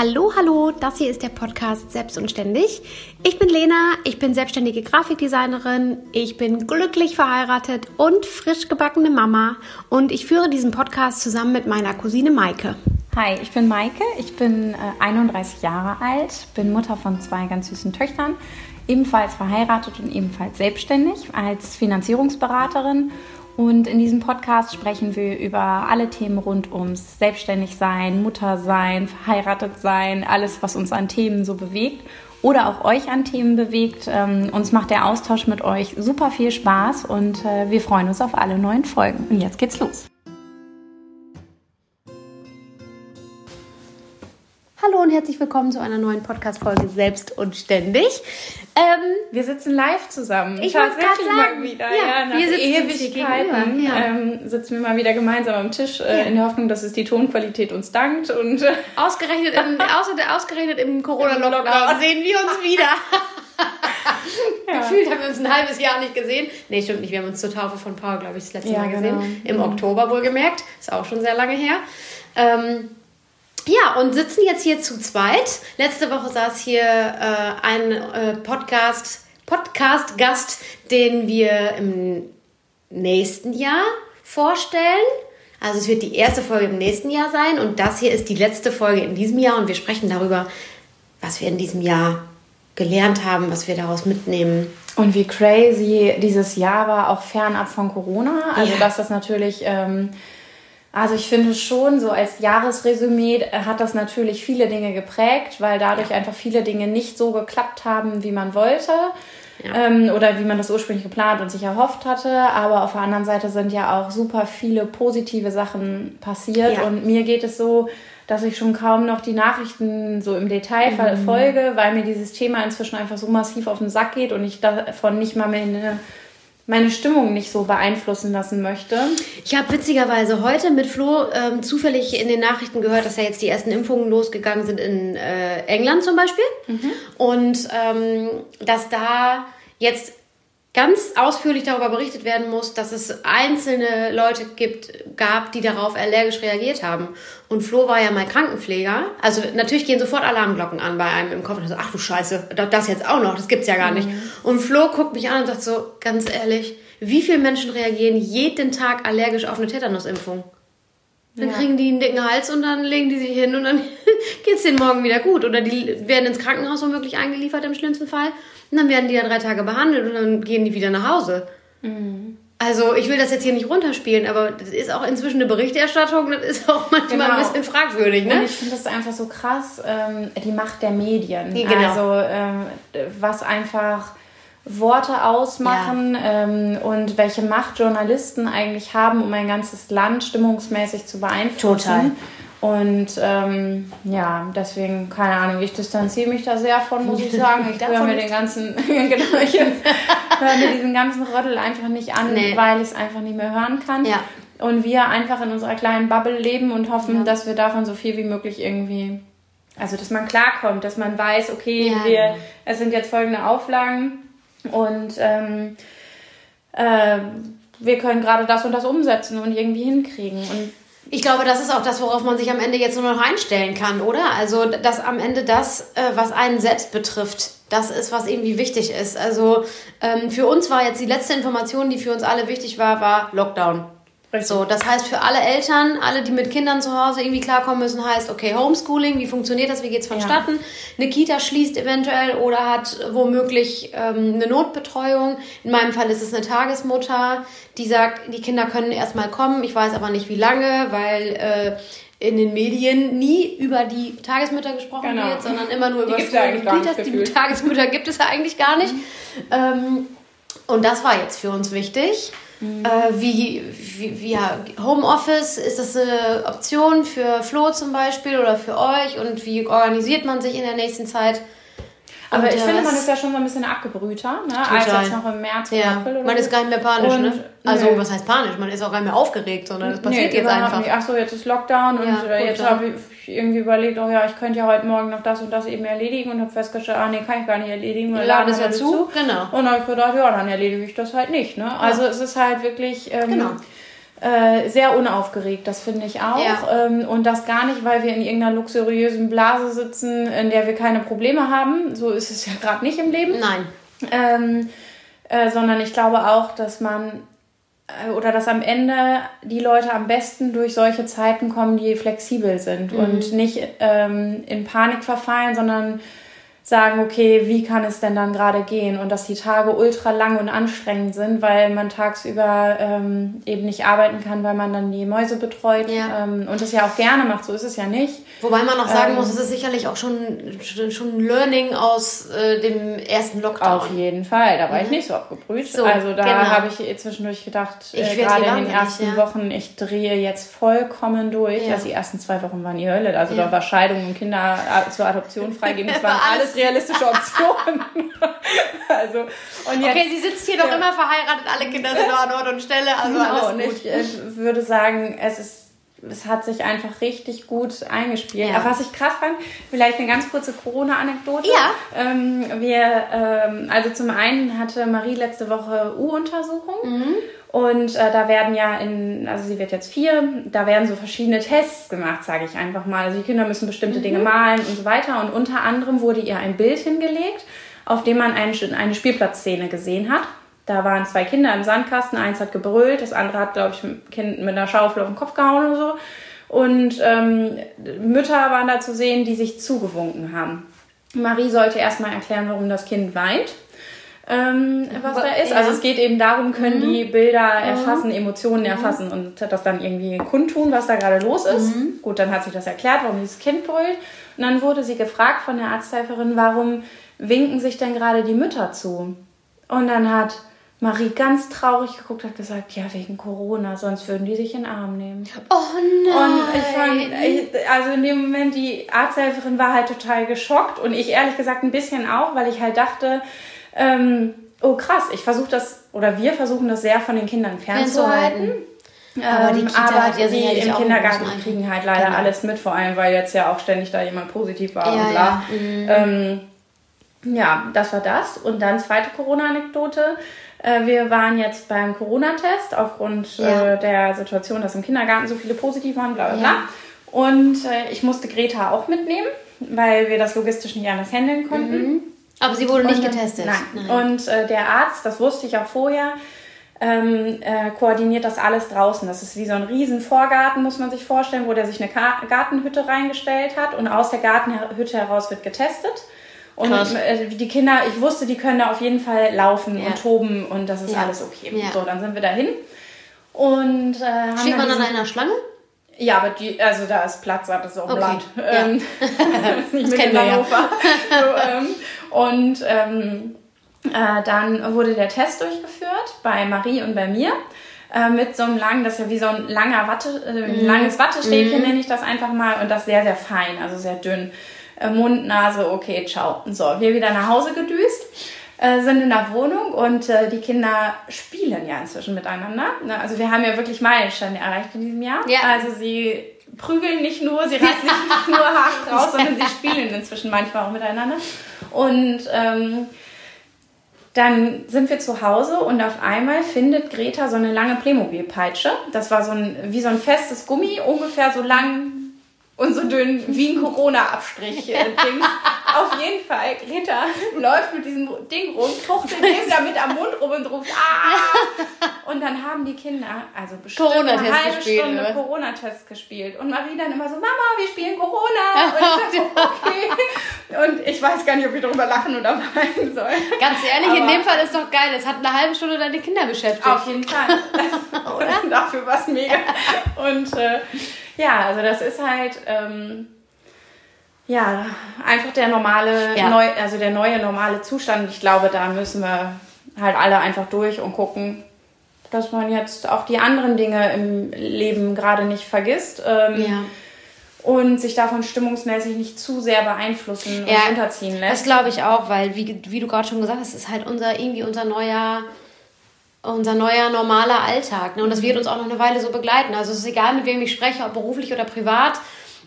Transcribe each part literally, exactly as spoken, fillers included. Hallo, hallo, das hier ist der Podcast Selbst und Ständig. Ich bin Lena, ich bin selbstständige Grafikdesignerin, ich bin glücklich verheiratet und frisch gebackene Mama und ich führe diesen Podcast zusammen mit meiner Cousine Maike. Hi, ich bin Maike, ich bin einunddreißig Jahre alt, bin Mutter von zwei ganz süßen Töchtern, ebenfalls verheiratet und ebenfalls selbstständig als Finanzierungsberaterin. Und in diesem Podcast sprechen wir über alle Themen rund ums Selbstständigsein, Muttersein, Verheiratetsein, alles, was uns an Themen so bewegt oder auch euch an Themen bewegt. Ähm, uns macht der Austausch mit euch super viel Spaß und äh, wir freuen uns auf alle neuen Folgen. Und jetzt geht's los. Hallo und herzlich willkommen zu einer neuen Podcast-Folge Selbst und Ständig. Ähm, wir sitzen live zusammen. Ich wollte gerade sagen, mal wieder, ja, ja, nach Ewigkeiten ja. ähm, sitzen wir mal wieder gemeinsam am Tisch, äh, ja. in der Hoffnung, dass es die Tonqualität uns dankt. Und äh ausgerechnet, in, aus, ausgerechnet im Corona-Lockdown sehen wir uns wieder. Ja. Gefühlt haben wir uns ein halbes Jahr nicht gesehen. Nee, stimmt nicht. Wir haben uns zur Taufe von Paul, glaube ich, das letzte ja, Mal gesehen. Genau. Im mhm. Oktober wohlgemerkt. Ist auch schon sehr lange her. Ähm, Ja, und sitzen jetzt hier zu zweit. Letzte Woche saß hier äh, ein äh, Podcast, Podcast-Gast, den wir im nächsten Jahr vorstellen. Also es wird die erste Folge im nächsten Jahr sein und das hier ist die letzte Folge in diesem Jahr und wir sprechen darüber, was wir in diesem Jahr gelernt haben, was wir daraus mitnehmen. Und wie crazy dieses Jahr war, auch fernab von Corona. Also ja. dass das natürlich... Ähm Also ich finde schon, so als Jahresresümee hat das natürlich viele Dinge geprägt, weil dadurch ja. einfach viele Dinge nicht so geklappt haben, wie man wollte ja. ähm, oder wie man das ursprünglich geplant und sich erhofft hatte. Aber auf der anderen Seite sind ja auch super viele positive Sachen passiert. Ja. Und mir geht es so, dass ich schon kaum noch die Nachrichten so im Detail mhm. verfolge, weil mir dieses Thema inzwischen einfach so massiv auf den Sack geht und ich davon nicht mal mehr in eine... meine Stimmung nicht so beeinflussen lassen möchte. Ich habe witzigerweise heute mit Flo ähm, zufällig in den Nachrichten gehört, dass ja jetzt die ersten Impfungen losgegangen sind in äh, England zum Beispiel. Mhm. Und ähm, dass da jetzt ganz ausführlich darüber berichtet werden muss, dass es einzelne Leute gibt, gab, die darauf allergisch reagiert haben. Und Flo war ja mal Krankenpfleger. Also natürlich gehen sofort Alarmglocken an bei einem im Kopf. Und so, ach du Scheiße, das jetzt auch noch, das gibt's ja gar nicht. Mhm. Und Flo guckt mich an und sagt so, ganz ehrlich, wie viele Menschen reagieren jeden Tag allergisch auf eine Tetanusimpfung? Dann ja. kriegen die einen dicken Hals und dann legen die sich hin und dann geht's denen morgen wieder gut. Oder die werden ins Krankenhaus womöglich eingeliefert im schlimmsten Fall. Und dann werden die ja drei Tage behandelt und dann gehen die wieder nach Hause. Mhm. Also ich will das jetzt hier nicht runterspielen, aber das ist auch inzwischen eine Berichterstattung, das ist auch manchmal genau. ein bisschen fragwürdig. Ne? Und ich finde das einfach so krass, ähm, die Macht der Medien. Ja, genau. Also ähm, was einfach Worte ausmachen ja. ähm, und welche Macht Journalisten eigentlich haben, um ein ganzes Land stimmungsmäßig zu beeinflussen. Total. Und ähm, ja, deswegen, keine Ahnung, ich distanziere mich da sehr von, muss ich sagen. Ich höre mir den ganzen, genau, ich höre mir diesen ganzen Rödel einfach nicht an, nee. weil ich es einfach nicht mehr hören kann. Ja. Und wir einfach in unserer kleinen Bubble leben und hoffen, ja. dass wir davon so viel wie möglich irgendwie, also dass man klarkommt, dass man weiß, okay, ja. wir, es sind jetzt folgende Auflagen und ähm, äh, wir können gerade das und das umsetzen und irgendwie hinkriegen. Und ich glaube, das ist auch das, worauf man sich am Ende jetzt nur noch einstellen kann, oder? Also, dass am Ende das, was einen selbst betrifft, das ist, was irgendwie wichtig ist. Also, für uns war jetzt die letzte Information, die für uns alle wichtig war, war Lockdown. Richtig. So, das heißt, für alle Eltern, alle, die mit Kindern zu Hause irgendwie klarkommen müssen, heißt, okay, Homeschooling, wie funktioniert das, wie geht's vonstatten? Ja. Eine Kita schließt eventuell oder hat womöglich ähm, eine Notbetreuung. In meinem Fall ist es eine Tagesmutter, die sagt, die Kinder können erstmal kommen, ich weiß aber nicht, wie lange, weil äh, in den Medien nie über die Tagesmütter gesprochen genau. wird, sondern immer nur über die Kitas. Die Tagesmütter gibt es ja eigentlich gar nicht. Mhm. Ähm, und das war jetzt für uns wichtig. Mhm. Äh, wie, wie, wie ja, Homeoffice, ist das eine Option für Flo zum Beispiel oder für euch und wie organisiert man sich in der nächsten Zeit? Aber und, ich äh, finde, man ist ja schon so ein bisschen abgebrühter, ne? Total. Als jetzt noch im März ja. April oder man so. Ist gar nicht mehr panisch, und, ne? Also nö. Was heißt panisch? Man ist auch gar nicht mehr aufgeregt, sondern das passiert nee, jetzt einfach. Nicht. Ach so, jetzt ist Lockdown ja, und äh, jetzt habe ich irgendwie überlegt, oh ja, ich könnte ja heute Morgen noch das und das eben erledigen und habe festgestellt, ah nee, kann ich gar nicht erledigen, weil Laden ist ja zu. zu. Genau. Und dann habe ich gedacht, ja, dann erledige ich das halt nicht, ne? Also ja. es ist halt wirklich... Ähm, genau. Äh, sehr unaufgeregt, das finde ich auch. Ja. Ähm, und das gar nicht, weil wir in irgendeiner luxuriösen Blase sitzen, in der wir keine Probleme haben. So ist es ja gerade nicht im Leben. Nein. Ähm, äh, sondern ich glaube auch, dass man äh, oder dass am Ende die Leute am besten durch solche Zeiten kommen, die flexibel sind, mhm, und nicht ähm, in Panik verfallen, sondern sagen, okay, wie kann es denn dann gerade gehen? Und dass die Tage ultra lang und anstrengend sind, weil man tagsüber ähm, eben nicht arbeiten kann, weil man dann die Mäuse betreut, ja, ähm, und das ja auch gerne macht, so ist es ja nicht. Wobei man auch sagen ähm, muss, es ist sicherlich auch schon, schon ein Learning aus äh, dem ersten Lockdown. Auf jeden Fall, da war mhm. ich nicht so abgebrüht. So, also da genau. habe ich zwischendurch gedacht, äh, gerade in den ersten ja. Wochen, ich drehe jetzt vollkommen durch. Ja. Also die ersten zwei Wochen waren die Hölle. Also ja. da war Scheidung und Kinder zur Adoption freigeben, das waren alles realistische Optionen. Also, und jetzt, okay, sie sitzt hier ja. noch immer verheiratet, alle Kinder sind noch an Ort und Stelle, also genau, alles und gut. Ich, ich würde sagen, es ist, es hat sich einfach richtig gut eingespielt. Ja. Aber was ich krass fand, vielleicht eine ganz kurze Corona-Anekdote. Ja. Ähm, wir, ähm, also zum einen hatte Marie letzte Woche U-Untersuchung. Mhm. Und äh, da werden ja in, also sie wird jetzt vier, da werden so verschiedene Tests gemacht, sage ich einfach mal. Also die Kinder müssen bestimmte mhm. Dinge malen und so weiter. Und unter anderem wurde ihr ein Bild hingelegt, auf dem man einen, eine Spielplatzszene gesehen hat. Da waren zwei Kinder im Sandkasten, eins hat gebrüllt, das andere hat, glaube ich, ein Kind mit einer Schaufel auf den Kopf gehauen oder so. Und ähm, Mütter waren da zu sehen, die sich zugewunken haben. Marie sollte erstmal erklären, warum das Kind weint. Ähm, was da ist. Also es geht eben darum, können mhm. die Bilder erfassen, Emotionen mhm. erfassen und das dann irgendwie kundtun, was da gerade los ist. Mhm. Gut, dann hat sich das erklärt, warum dieses Kind brüllt. Und dann wurde sie gefragt von der Arzthelferin, warum winken sich denn gerade die Mütter zu? Und dann hat Marie ganz traurig geguckt, hat gesagt, ja, wegen Corona, sonst würden die sich in den Arm nehmen. Oh nein! Und ich fand, ich, also in dem Moment, die Arzthelferin war halt total geschockt und ich ehrlich gesagt ein bisschen auch, weil ich halt dachte, ähm, oh krass, ich versuche das, oder wir versuchen das sehr von den Kindern fernzuhalten. Aber die Kita aber hat ja die im Kindergarten kriegen halt leider genau. alles mit, vor allem, weil jetzt ja auch ständig da jemand positiv war ja, und bla. Ja. Mhm. Ähm, ja, das war das. Und dann zweite Corona-Anekdote. Wir waren jetzt beim Corona-Test aufgrund ja. äh, der Situation, dass im Kindergarten so viele positiv waren, bla bla bla. Ja. Und äh, ich musste Greta auch mitnehmen, weil wir das logistisch nicht anders handeln konnten. Mhm. Aber sie wurde und, nicht getestet? Nein. nein. Und äh, der Arzt, das wusste ich auch vorher, ähm, äh, koordiniert das alles draußen. Das ist wie so ein riesen Vorgarten, muss man sich vorstellen, wo der sich eine Ka- Gartenhütte reingestellt hat und aus der Gartenhütte heraus wird getestet. Und die Kinder, ich wusste, die können da auf jeden Fall laufen ja. und toben und das ist ja. alles okay. Ja. So, dann sind wir dahin. Und äh, haben steht man an einer Schlange? Ja, aber die, also da ist Platz, das ist auch okay. Land. Ja. Ähm, das kennen wir ja. So, ähm, und ähm, äh, dann wurde der Test durchgeführt bei Marie und bei mir. Mit so einem langen, das ist ja wie so ein langer Watte, äh, mm. langes Wattestäbchen, mm. nenne ich das einfach mal. Und das sehr, sehr fein, also sehr dünn. Mund, Nase, okay, ciao. So, wir wieder nach Hause gedüst, äh, sind in der Wohnung und äh, die Kinder spielen ja inzwischen miteinander. Na, also wir haben ja wirklich Meilensteine erreicht in diesem Jahr. Ja. Also sie prügeln nicht nur, sie reißen nicht nur hart raus, sondern sie spielen inzwischen manchmal auch miteinander. Und ähm, dann sind wir zu Hause und auf einmal findet Greta so eine lange Playmobil-Peitsche. Das war so ein, wie so ein festes Gummi, ungefähr so lang und so dünn wie ein Corona-Abstrich-Dings. Auf jeden Fall, Greta läuft mit diesem Ding rum, fuchtelt dem damit am Mund rum und ruft, ah! Und dann haben die Kinder, also bestimmt Corona-Test eine halbe gespielt, Stunde oder? Corona-Test gespielt. Und Marie dann immer so, Mama, wir spielen Corona. Und ich dachte, okay. Und ich weiß gar nicht, ob ich darüber lachen oder weinen soll. Ganz ehrlich, aber in dem Fall ist doch geil. Es hat eine halbe Stunde deine Kinder beschäftigt. Auf jeden Fall. Das, oder? Dafür war es mega. Und äh, ja, also das ist halt ähm, ja einfach der normale, ja. neu, also der neue normale Zustand. Ich glaube, da müssen wir halt alle einfach durch und gucken, dass man jetzt auch die anderen Dinge im Leben gerade nicht vergisst. Ähm, ja. Und sich davon stimmungsmäßig nicht zu sehr beeinflussen ja, und unterziehen lässt. Das glaube ich auch, weil wie, wie du gerade schon gesagt hast, ist halt unser irgendwie unser neuer unser neuer normaler Alltag. Ne? Und das wird uns auch noch eine Weile so begleiten. Also es ist egal, mit wem ich spreche, ob beruflich oder privat.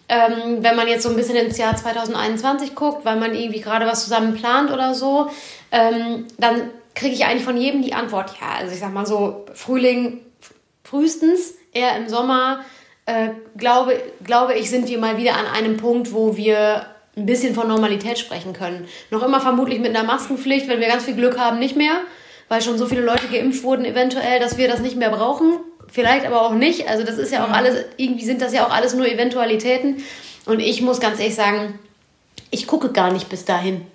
Ähm, wenn man jetzt so ein bisschen ins Jahr zwanzig einundzwanzig guckt, weil man irgendwie gerade was zusammen plant oder so, ähm, dann kriege ich eigentlich von jedem die Antwort, ja, also ich sag mal so, Frühling, frühestens eher im Sommer, äh, glaube, glaube ich, sind wir mal wieder an einem Punkt, wo wir ein bisschen von Normalität sprechen können. Noch immer vermutlich mit einer Maskenpflicht, wenn wir ganz viel Glück haben, nicht mehr, weil schon so viele Leute geimpft wurden eventuell, dass wir das nicht mehr brauchen. Vielleicht aber auch nicht. Also das ist ja auch alles, irgendwie sind das ja auch alles nur Eventualitäten. Und ich muss ganz ehrlich sagen, ich gucke gar nicht bis dahin.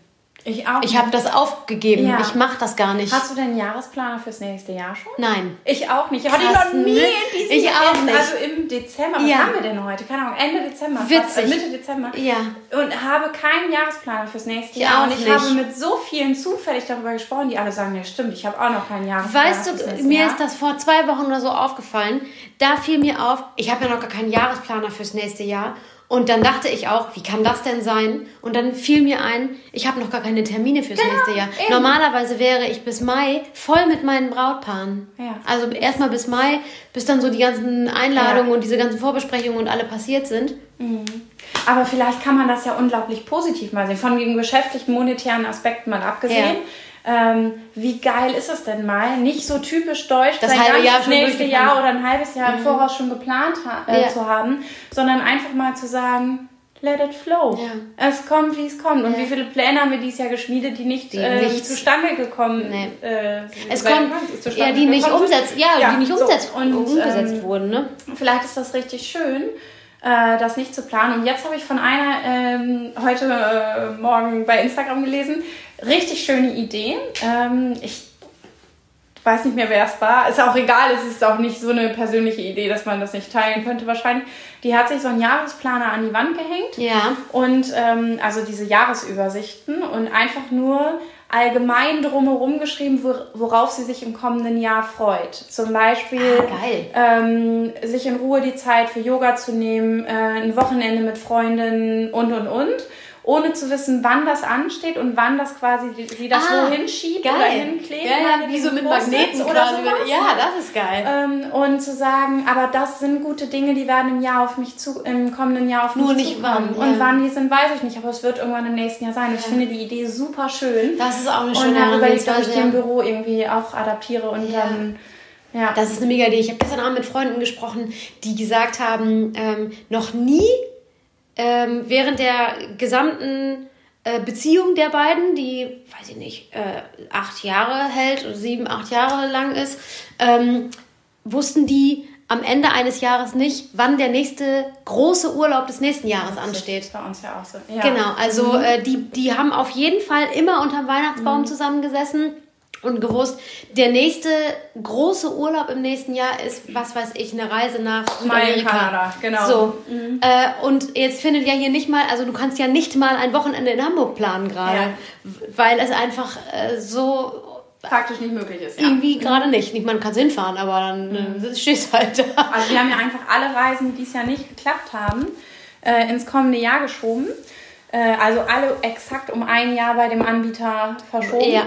Ich auch. Ich habe das aufgegeben. Ja. Ich mache das gar nicht. Hast du denn einen Jahresplaner fürs nächste Jahr schon? Nein. Ich auch nicht. Ich hatte noch nie in diesem Ich auch Ende, nicht. Also im Dezember. Was ja. haben wir denn heute? Keine Ahnung. Ende Dezember. Witzig. Fast, Mitte Dezember. Ja. Und habe keinen Jahresplaner fürs nächste ich Jahr. Und ich nicht. habe mit so vielen zufällig darüber gesprochen, die alle sagen, ja stimmt, ich habe auch noch keinen Jahresplaner. Weißt du, mir Jahr. ist das vor zwei Wochen oder so aufgefallen. Da fiel mir auf, ich habe ja noch gar keinen Jahresplaner fürs nächste Jahr. Und dann dachte ich auch, wie kann das denn sein? Und dann fiel mir ein, ich habe noch gar keine Termine fürs genau, nächste Jahr. Eben. Normalerweise wäre ich bis Mai voll mit meinen Brautpaaren. Ja. Also erstmal bis Mai, bis dann so die ganzen Einladungen ja. und diese ganzen Vorbesprechungen und alle passiert sind. Mhm. Aber vielleicht kann man das ja unglaublich positiv mal sehen. Von dem geschäftlichen, monetären Aspekt mal abgesehen. Ja. Ähm, wie geil ist es denn mal? Nicht so typisch deutsch, das halbe Jahr das nächste Jahr oder ein halbes Jahr mhm. im Voraus schon geplant ha- äh, ja. zu haben, sondern einfach mal zu sagen, let it flow. Ja. Es kommt, wie es kommt. Und ja. wie viele Pläne haben wir dieses Jahr geschmiedet, die nicht, die äh, nicht zustande gekommen nee. äh, es kommt, zustande ja, die nicht umsetzt, ja, ja, die nicht umsetzt, so. und, umgesetzt ähm, wurden. Ne? Vielleicht ist das richtig schön, das nicht zu planen. Und jetzt habe ich von einer ähm, heute äh, Morgen bei Instagram gelesen, richtig schöne Ideen. Ähm, ich weiß nicht mehr, wer es war. Ist auch egal, es ist auch nicht so eine persönliche Idee, dass man das nicht teilen könnte wahrscheinlich. Die hat sich so einen Jahresplaner an die Wand gehängt. Ja. Und ähm, also diese Jahresübersichten und einfach nur allgemein drumherum geschrieben, worauf sie sich im kommenden Jahr freut. Zum Beispiel ah, ähm, sich in Ruhe die Zeit für Yoga zu nehmen, äh, ein Wochenende mit Freundinnen und, und, und. Ohne zu wissen, wann das ansteht und wann das quasi sie das ah, wohin schiebt geil. oder hinklebt. Ja, ja, wie so mit Magneten oder so. Mit, ja, das ist geil. Ähm, und zu sagen, aber das sind gute Dinge, die werden im Jahr auf mich zu, im kommenden Jahr auf mich Nur nicht zukommen. Wann, ja. Und wann die sind, weiß ich nicht, aber es wird irgendwann im nächsten Jahr sein. Und ja. ich finde die Idee super schön. Das ist auch eine schöne Idee. Und darüber liegt, ob ich die im Büro irgendwie auch adaptiere und ja. dann... Ja. Das ist eine mega Idee. Ich habe gestern Abend mit Freunden gesprochen, die gesagt haben, ähm, noch nie... Ähm, während der gesamten äh, Beziehung der beiden, die, weiß ich nicht, äh, acht Jahre hält oder sieben, acht Jahre lang ist, ähm, wussten die am Ende eines Jahres nicht, wann der nächste große Urlaub des nächsten Jahres ansteht. Das ist bei uns ja auch so. Ja. Genau, also mhm. äh, die, die haben auf jeden Fall immer unterm Weihnachtsbaum mhm. zusammengesessen und gewusst, der nächste große Urlaub im nächsten Jahr ist, was weiß ich, eine Reise nach Südamerika. Kanada, genau. So. Mhm. Äh, und jetzt findet ja hier nicht mal, also du kannst ja nicht mal ein Wochenende in Hamburg planen gerade, ja. weil es einfach äh, so praktisch nicht möglich ist. Ja. Irgendwie mhm. gerade nicht. nicht. Man kann es hinfahren, aber dann mhm. äh, stehst du halt da. Also wir haben ja einfach alle Reisen, die es ja nicht geklappt haben, äh, ins kommende Jahr geschoben. Äh, also alle exakt um ein Jahr bei dem Anbieter verschoben. Ja.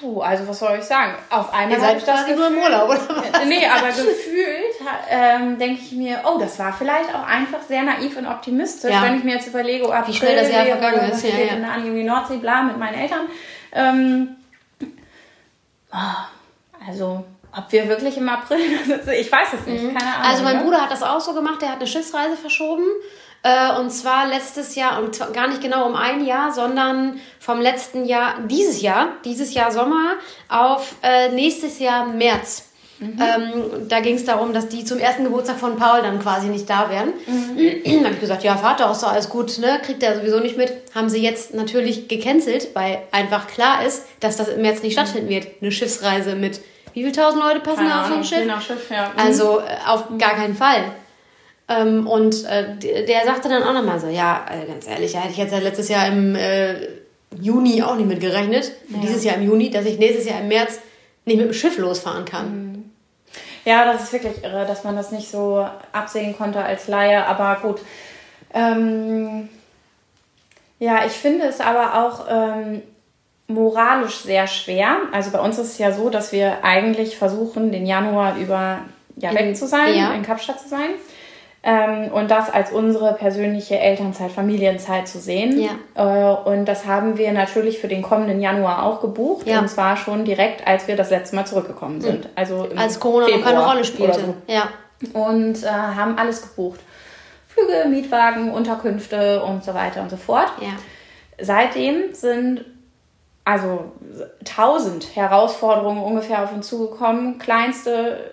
Puh, also was soll ich sagen? Auf einmal habe ich das nur im Urlaub, oder was? Nee, aber gefühlt ähm, denke ich mir, oh, das war vielleicht auch einfach sehr naiv und optimistisch, ja. wenn ich mir jetzt überlege, oh, wie April, schnell das Jahr vergangen ist. Ja, ja. In der Anliegen, Nordsee, bla, mit meinen Eltern. Ähm, oh, also... Ob wir wirklich im April sitzen? Ich weiß es nicht. Mhm. Keine Ahnung. Also mein Bruder hat das auch so gemacht. Der hat eine Schiffsreise verschoben. Äh, und zwar letztes Jahr, und zwar gar nicht genau um ein Jahr, sondern vom letzten Jahr, dieses Jahr, dieses Jahr Sommer, auf äh, nächstes Jahr März. Mhm. Ähm, da ging es darum, dass die zum ersten Geburtstag von Paul dann quasi nicht da wären. Mhm. Dann habe ich gesagt, ja, Vater, auch so alles gut, ne? Kriegt er sowieso nicht mit. Haben sie jetzt natürlich gecancelt, weil einfach klar ist, dass das im März nicht stattfinden wird. Eine Schiffsreise mit wie viele tausend Leute passen da auf so ein Schiff? Auf Schiff ja. Also äh, auf mhm. gar keinen Fall. Ähm, und äh, der sagte dann auch nochmal so, ja, äh, ganz ehrlich, da hätte ich jetzt ja letztes Jahr im äh, Juni auch nicht mit gerechnet, ja. dieses Jahr im Juni, dass ich nächstes Jahr im März nicht mit dem Schiff losfahren kann. Mhm. Ja, das ist wirklich irre, dass man das nicht so absehen konnte als Laie, aber gut. Ähm, ja, ich finde es aber auch... Ähm, moralisch sehr schwer. Also bei uns ist es ja so, dass wir eigentlich versuchen, den Januar über ja, weg zu sein, ja. in Kapstadt zu sein. Ähm, und das als unsere persönliche Elternzeit, Familienzeit zu sehen. Ja. Äh, und das haben wir natürlich für den kommenden Januar auch gebucht. Ja. Und zwar schon direkt, als wir das letzte Mal zurückgekommen sind. Mhm. Also im als Corona Februar noch keine Rolle spielte. So. Ja. Und äh, haben alles gebucht. Flüge, Mietwagen, Unterkünfte und so weiter und so fort. Ja. Seitdem sind also tausend Herausforderungen ungefähr auf uns zugekommen. Kleinste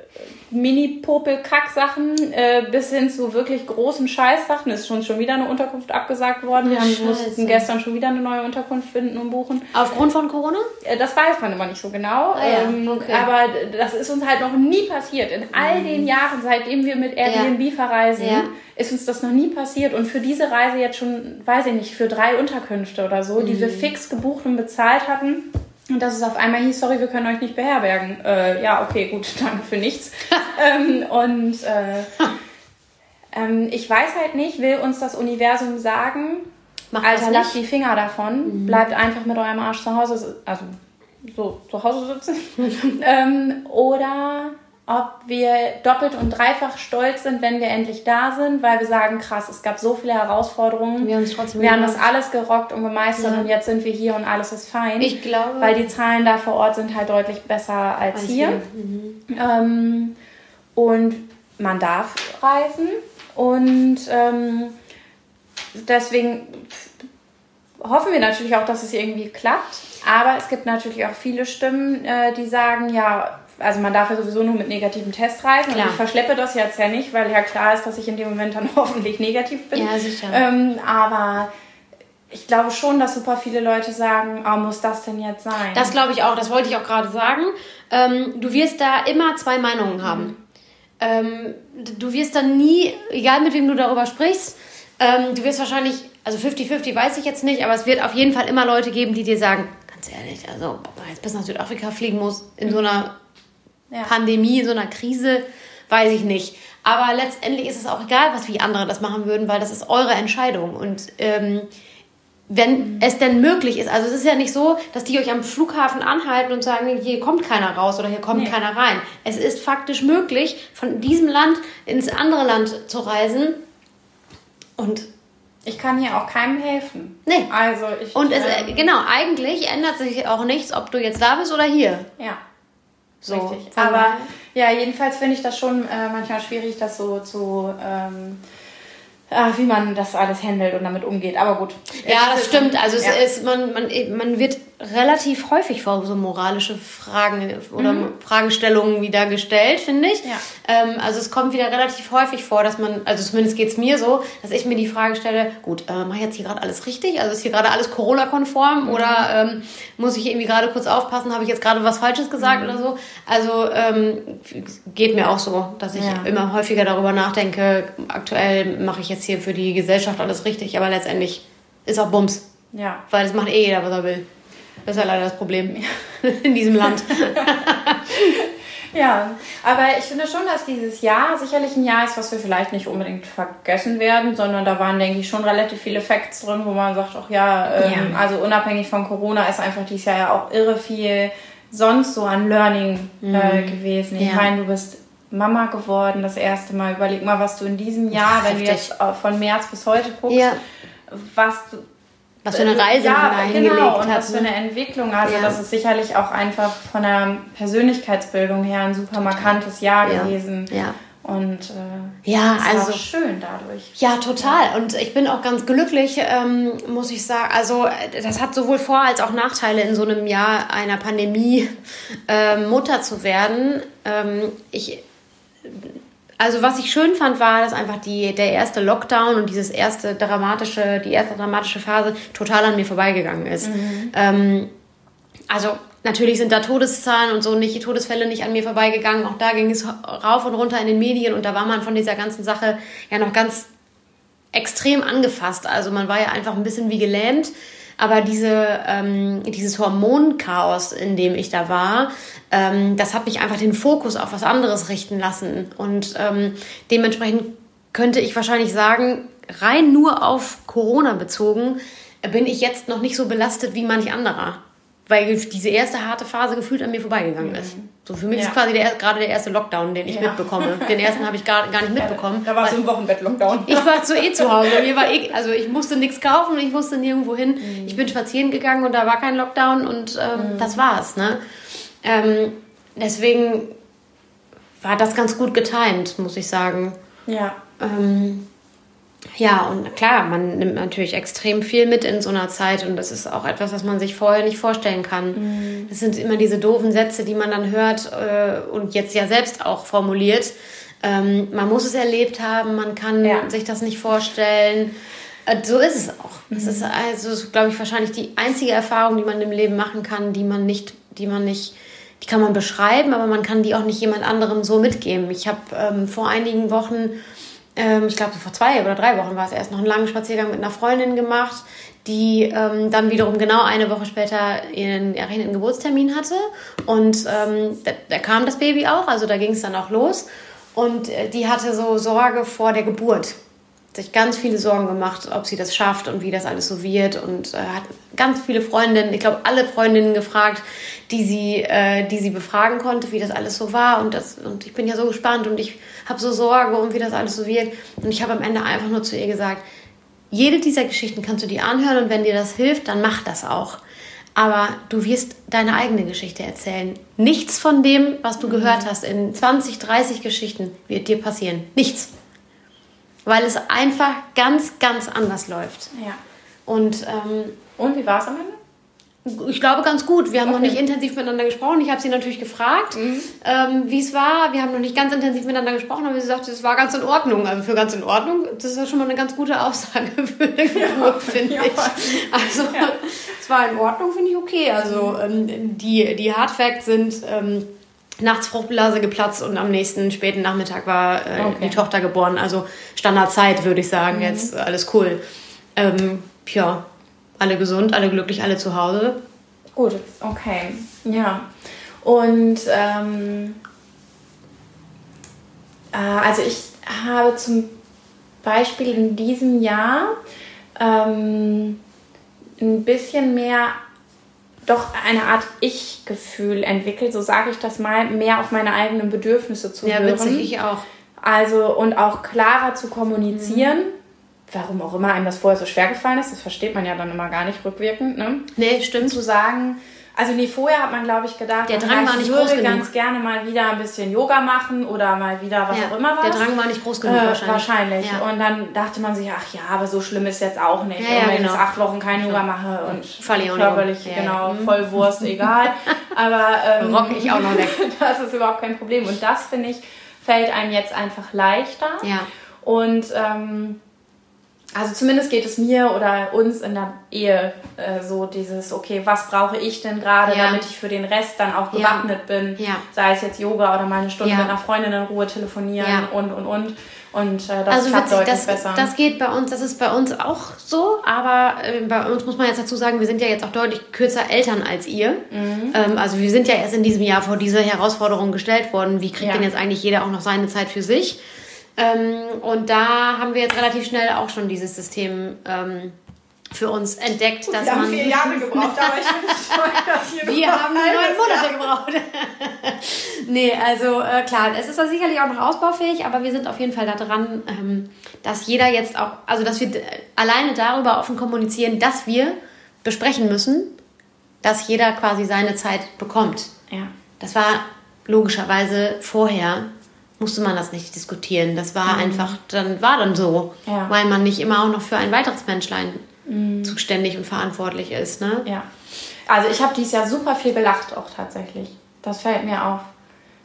Mini-Popel-Kack-Sachen äh, bis hin zu wirklich großen Scheiß-Sachen. Ist schon, schon wieder eine Unterkunft abgesagt worden. Wir haben, mussten gestern schon wieder eine neue Unterkunft finden und buchen. Aufgrund von Corona? Das weiß man immer nicht so genau. Ah, ja. ähm, okay. Aber das ist uns halt noch nie passiert. In all mhm. den Jahren, seitdem wir mit Airbnb ja. verreisen, ja. ist uns das noch nie passiert. Und für diese Reise jetzt schon, weiß ich nicht, für drei Unterkünfte oder so, mhm. die wir fix gebucht und bezahlt hatten. Und dass es auf einmal hieß, sorry, wir können euch nicht beherbergen. Äh, ja, okay, gut, danke für nichts. ähm, und äh, ähm, ich weiß halt nicht, will uns das Universum sagen, Mach Alter, lasst die Finger davon, mhm. bleibt einfach mit eurem Arsch zu Hause, also so zu Hause sitzen. ähm, oder ob wir doppelt und dreifach stolz sind, wenn wir endlich da sind, weil wir sagen, krass, es gab so viele Herausforderungen. Wir, trotzdem wir haben das alles gerockt und gemeistert ja. und jetzt sind wir hier und alles ist fein. Ich glaube. Weil die Zahlen da vor Ort sind halt deutlich besser als, als hier. hier. Mhm. Ähm, und man darf reisen und ähm, deswegen hoffen wir natürlich auch, dass es irgendwie klappt. Aber es gibt natürlich auch viele Stimmen, äh, die sagen, ja, also man darf ja sowieso nur mit negativen Tests reisen. Klar. Und ich verschleppe das jetzt ja nicht, weil ja klar ist, dass ich in dem Moment dann hoffentlich negativ bin. Ja, sicher. Ähm, aber ich glaube schon, dass super viele Leute sagen, oh, muss das denn jetzt sein? Das glaube ich auch, das wollte ich auch gerade sagen. Ähm, du wirst da immer zwei Meinungen mhm. haben. Ähm, du wirst dann nie, egal mit wem du darüber sprichst, ähm, du wirst wahrscheinlich, also fünfzig fünfzig weiß ich jetzt nicht, aber es wird auf jeden Fall immer Leute geben, die dir sagen, ganz ehrlich, also jetzt bis nach Südafrika fliegen muss in mhm. so einer Ja. Pandemie, so einer Krise, weiß ich nicht. Aber letztendlich ist es auch egal, was wie andere das machen würden, weil das ist eure Entscheidung. Und ähm, wenn mhm. es denn möglich ist, also es ist ja nicht so, dass die euch am Flughafen anhalten und sagen, hier kommt keiner raus oder hier kommt nee. keiner rein. Es ist faktisch möglich, von diesem Land ins andere Land zu reisen. Und ich kann hier auch keinem helfen. Nee. Also ich, und es, ähm, genau, eigentlich ändert sich auch nichts, ob du jetzt da bist oder hier. Ja. So, richtig. Aber ja, jedenfalls finde ich das schon äh, manchmal schwierig, das so zu, ähm, ach, wie man das alles handelt und damit umgeht. Aber gut. Ja, das stimmt. Also es ja. ist, man, man, man wird relativ häufig vor so moralische Fragen oder mhm. Fragestellungen wieder gestellt, finde ich. Ja. Ähm, also es kommt wieder relativ häufig vor, dass man, also zumindest geht es mir so, dass ich mir die Frage stelle, gut, äh, mache ich jetzt hier gerade alles richtig? Also ist hier gerade alles Corona-konform mhm. oder ähm, muss ich irgendwie gerade kurz aufpassen? Habe ich jetzt gerade was Falsches gesagt mhm. oder so? Also ähm, geht mir auch so, dass ich ja. immer häufiger darüber nachdenke, aktuell mache ich jetzt hier für die Gesellschaft alles richtig, aber letztendlich ist auch Bums. Ja. Weil das macht eh jeder, was er will. Das ist ja leider das Problem in diesem Land. Ja, aber ich finde schon, dass dieses Jahr sicherlich ein Jahr ist, was wir vielleicht nicht unbedingt vergessen werden, sondern da waren, denke ich, schon relativ viele Facts drin, wo man sagt, ach ja, ähm, ja. also unabhängig von Corona ist einfach dieses Jahr ja auch irre viel sonst so an Learning mhm. äh, gewesen. Ich ja. meine, du bist Mama geworden das erste Mal. Überleg mal, was du in diesem Jahr, wenn du jetzt von März bis heute guckst, ja. was du Was für eine Reise ja, da hingelegt genau, und hat, was ne? für eine Entwicklung. Also ja. das ist sicherlich auch einfach von der Persönlichkeitsbildung her ein super markantes Jahr ja. gewesen. Ja. Und äh, ja, ist also auch schön dadurch. Ja, total. Ja. Und ich bin auch ganz glücklich, ähm, muss ich sagen. Also das hat sowohl Vor- als auch Nachteile, in so einem Jahr einer Pandemie äh, Mutter zu werden. Ähm, ich... Also was ich schön fand, war, dass einfach die, der erste Lockdown und dieses erste dramatische, die erste dramatische Phase total an mir vorbeigegangen ist. Mhm. Ähm, also natürlich sind da Todeszahlen und so nicht, Todesfälle nicht an mir vorbeigegangen. Auch da ging es rauf und runter in den Medien und da war man von dieser ganzen Sache ja noch ganz extrem angefasst. Also man war ja einfach ein bisschen wie gelähmt. Aber diese, ähm, dieses Hormonchaos, in dem ich da war, ähm, das hat mich einfach den Fokus auf was anderes richten lassen. Und ähm, dementsprechend könnte ich wahrscheinlich sagen, rein nur auf Corona bezogen, bin ich jetzt noch nicht so belastet wie manch anderer. weil diese erste harte Phase gefühlt an mir vorbeigegangen ist. Mhm. So für mich ja. ist quasi der, gerade der erste Lockdown, den ich ja. mitbekomme. Den ersten habe ich gar, gar nicht mitbekommen. Da warst du im Wochenbett-Lockdown. Ich war so eh zu Hause. Mir war eh, also ich musste nichts kaufen, ich musste nirgendwo hin. Mhm. Ich bin spazieren gegangen und da war kein Lockdown und ähm, mhm. das war's. Ne? Ähm, deswegen war das ganz gut getimt, muss ich sagen. Ja. Ähm, Ja, und klar, man nimmt natürlich extrem viel mit in so einer Zeit und das ist auch etwas, was man sich vorher nicht vorstellen kann. Mhm. Das sind immer diese doofen Sätze, die man dann hört äh, und jetzt ja selbst auch formuliert. Ähm, man muss es erlebt haben, man kann ja. sich das nicht vorstellen. Äh, so ist es auch. Mhm. Das ist also, glaube ich, wahrscheinlich die einzige Erfahrung, die man im Leben machen kann, die man nicht, die man nicht, die kann man beschreiben, aber man kann die auch nicht jemand anderem so mitgeben. Ich habe ähm, vor einigen Wochen ich glaube, vor zwei oder drei Wochen war es erst, noch einen langen Spaziergang mit einer Freundin gemacht, die ähm, dann wiederum genau eine Woche später ihren errechneten Geburtstermin hatte. Und ähm, da, da kam das Baby auch, also da ging es dann auch los. Und äh, die hatte so Sorge vor der Geburt. Sich ganz viele Sorgen gemacht, ob sie das schafft und wie das alles so wird. Und äh, hat ganz viele Freundinnen, ich glaube, alle Freundinnen gefragt, die sie, äh, die sie befragen konnte, wie das alles so war. Und, das, und ich bin ja so gespannt und ich habe so Sorge und wie das alles so wird. Und ich habe am Ende einfach nur zu ihr gesagt, jede dieser Geschichten kannst du dir anhören und wenn dir das hilft, dann mach das auch. Aber du wirst deine eigene Geschichte erzählen. Nichts von dem, was du gehört hast in zwanzig, dreißig Geschichten, wird dir passieren. Nichts. Weil es einfach ganz, ganz anders läuft. Ja. Und, ähm, und wie war es am Ende? Ich glaube, ganz gut. Wir haben okay. noch nicht intensiv miteinander gesprochen. Ich habe sie natürlich gefragt, mhm. ähm, wie es war. Wir haben noch nicht ganz intensiv miteinander gesprochen, aber sie sagte, es war ganz in Ordnung. Also für ganz in Ordnung, das ist ja schon mal eine ganz gute Aussage für eine Geburt, ja, finde ja. ich. Also ja. es war in Ordnung, finde ich okay. Also ähm, die, die Hard Facts sind... Ähm, nachts Fruchtblase geplatzt und am nächsten späten Nachmittag war äh, okay. die Tochter geboren. Also Standardzeit, würde ich sagen. Mhm. Jetzt alles cool. Ähm, ja, alle gesund, alle glücklich, alle zu Hause. Gut, okay. Ja. Und ähm, äh, also ich habe zum Beispiel in diesem Jahr ähm, ein bisschen mehr doch eine Art Ich-Gefühl entwickelt, so sage ich das mal, mehr auf meine eigenen Bedürfnisse zu ja, hören. Ja, witzig, ich auch. Also, und auch klarer zu kommunizieren. Mhm. Warum auch immer einem das vorher so schwer gefallen ist, das versteht man ja dann immer gar nicht rückwirkend, ne? Nee, stimmt. Zu sagen, also nee, vorher hat man, glaube ich, gedacht, der Drang war nicht groß genug. Ich würde ganz gerne mal wieder ein bisschen Yoga machen oder mal wieder was ja, auch immer was. Der Drang war nicht groß genug äh, wahrscheinlich. Wahrscheinlich. Ja. Und dann dachte man sich, ach ja, aber so schlimm ist jetzt auch nicht. Ja, ja, und wenn genau. ich jetzt acht Wochen kein Yoga mache und körperlich, ja, genau, ja. voll Wurst, egal. Aber ähm, rock ich auch noch weg. Das ist überhaupt kein Problem. Und das, finde ich, fällt einem jetzt einfach leichter. Ja. Und ähm, also zumindest geht es mir oder uns in der Ehe äh, so dieses, okay, was brauche ich denn gerade, ja. damit ich für den Rest dann auch gewappnet ja. bin, ja. sei es jetzt Yoga oder mal eine Stunde ja. mit einer Freundin in Ruhe telefonieren ja. und, und, und. Und äh, das klappt also deutlich das, besser. Das geht bei uns, das ist bei uns auch so, aber äh, bei uns muss man jetzt dazu sagen, wir sind ja jetzt auch deutlich kürzer Eltern als ihr. Mhm. Ähm, also wir sind ja erst in diesem Jahr vor diese Herausforderung gestellt worden, wie kriegt ja. denn jetzt eigentlich jeder auch noch seine Zeit für sich? Ähm, und da haben wir jetzt relativ schnell auch schon dieses System ähm, für uns entdeckt, dass wir man... Wir haben vier Jahre gebraucht, aber ich bin nicht stolz, dass hier wir haben nur neun Monate gebraucht. Nee, also äh, klar, es ist da sicherlich auch noch ausbaufähig, aber wir sind auf jeden Fall da dran, ähm, dass jeder jetzt auch... Also, dass wir d- alleine darüber offen kommunizieren, dass wir besprechen müssen, dass jeder quasi seine Zeit bekommt. Ja. Das war logischerweise vorher... musste man das nicht diskutieren. Das war mhm. einfach, dann war dann so. Ja. Weil man nicht immer auch noch für ein weiteres Menschlein mhm. zuständig und verantwortlich ist. Ne? Ja. Also ich habe dieses Jahr super viel gelacht auch tatsächlich. Das fällt mir auf.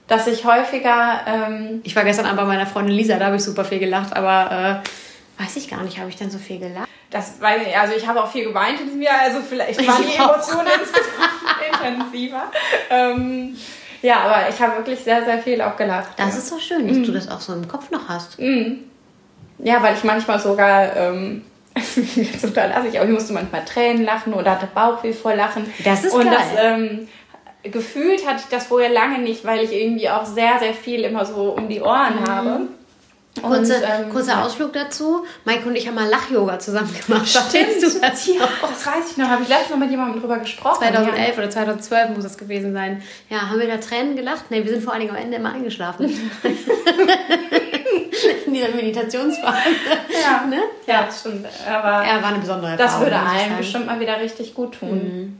Dass ich häufiger... Ähm ich war gestern Abend bei meiner Freundin Lisa, da habe ich super viel gelacht, aber äh, weiß ich gar nicht, habe ich denn so viel gelacht? Das weiß ich nicht. Also ich habe auch viel geweint in diesem Jahr, also vielleicht waren die Emotionen intensiver. ähm, Ja, aber ich habe wirklich sehr, sehr viel auch gelacht. Das ja. ist so schön, dass mm. du das auch so im Kopf noch hast. Mm. Ja, weil ich manchmal sogar, ähm, total lasse ich, aber ich musste manchmal Tränen lachen oder hatte Bauchweh vor Lachen. Das ist Und geil. Das, ähm, gefühlt hatte ich das vorher lange nicht, weil ich irgendwie auch sehr, sehr viel immer so um die Ohren mm. habe. Kurze, und, ähm, kurzer Ausflug dazu. Maike und ich haben mal Lach-Yoga zusammen gemacht. Stimmt. Du das, ja, das weiß ich noch. Habe ich letztes Mal mit jemandem drüber gesprochen. zweitausendelf ja. oder zweitausendzwölf muss das gewesen sein. Ja, haben wir da Tränen gelacht? Ne, wir sind vor allen Dingen am Ende immer eingeschlafen. In dieser Meditationsphase. Ja, ne? Ja, das stimmt. Aber ja, war eine besondere Erfahrung. Das würde allen bestimmt mal wieder richtig gut tun. Mhm.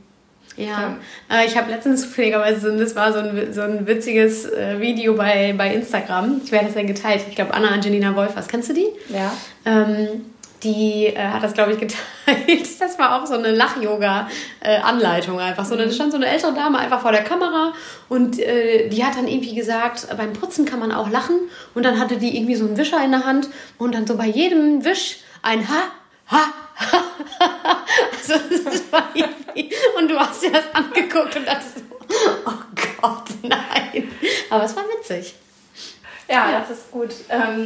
Ja, ja, ich habe letztens zufälligerweise, das war so ein, so ein witziges Video bei, bei Instagram, ich werde das dann geteilt, ich glaube Anna Angelina Wulff, kennst du die? Ja. Ähm, die äh, hat das, glaube ich, geteilt. Das war auch so eine Lach-Yoga-Anleitung einfach. So, da stand so eine ältere Dame einfach vor der Kamera und äh, die hat dann irgendwie gesagt, beim Putzen kann man auch lachen, und dann hatte die irgendwie so einen Wischer in der Hand und dann so bei jedem Wisch ein Ha, Ha, Ha, Ha. Also, das war irgendwie, und du hast dir das angeguckt und dachtest so, oh Gott, nein. Aber es war witzig. Ja, ja, das ist gut. Ähm,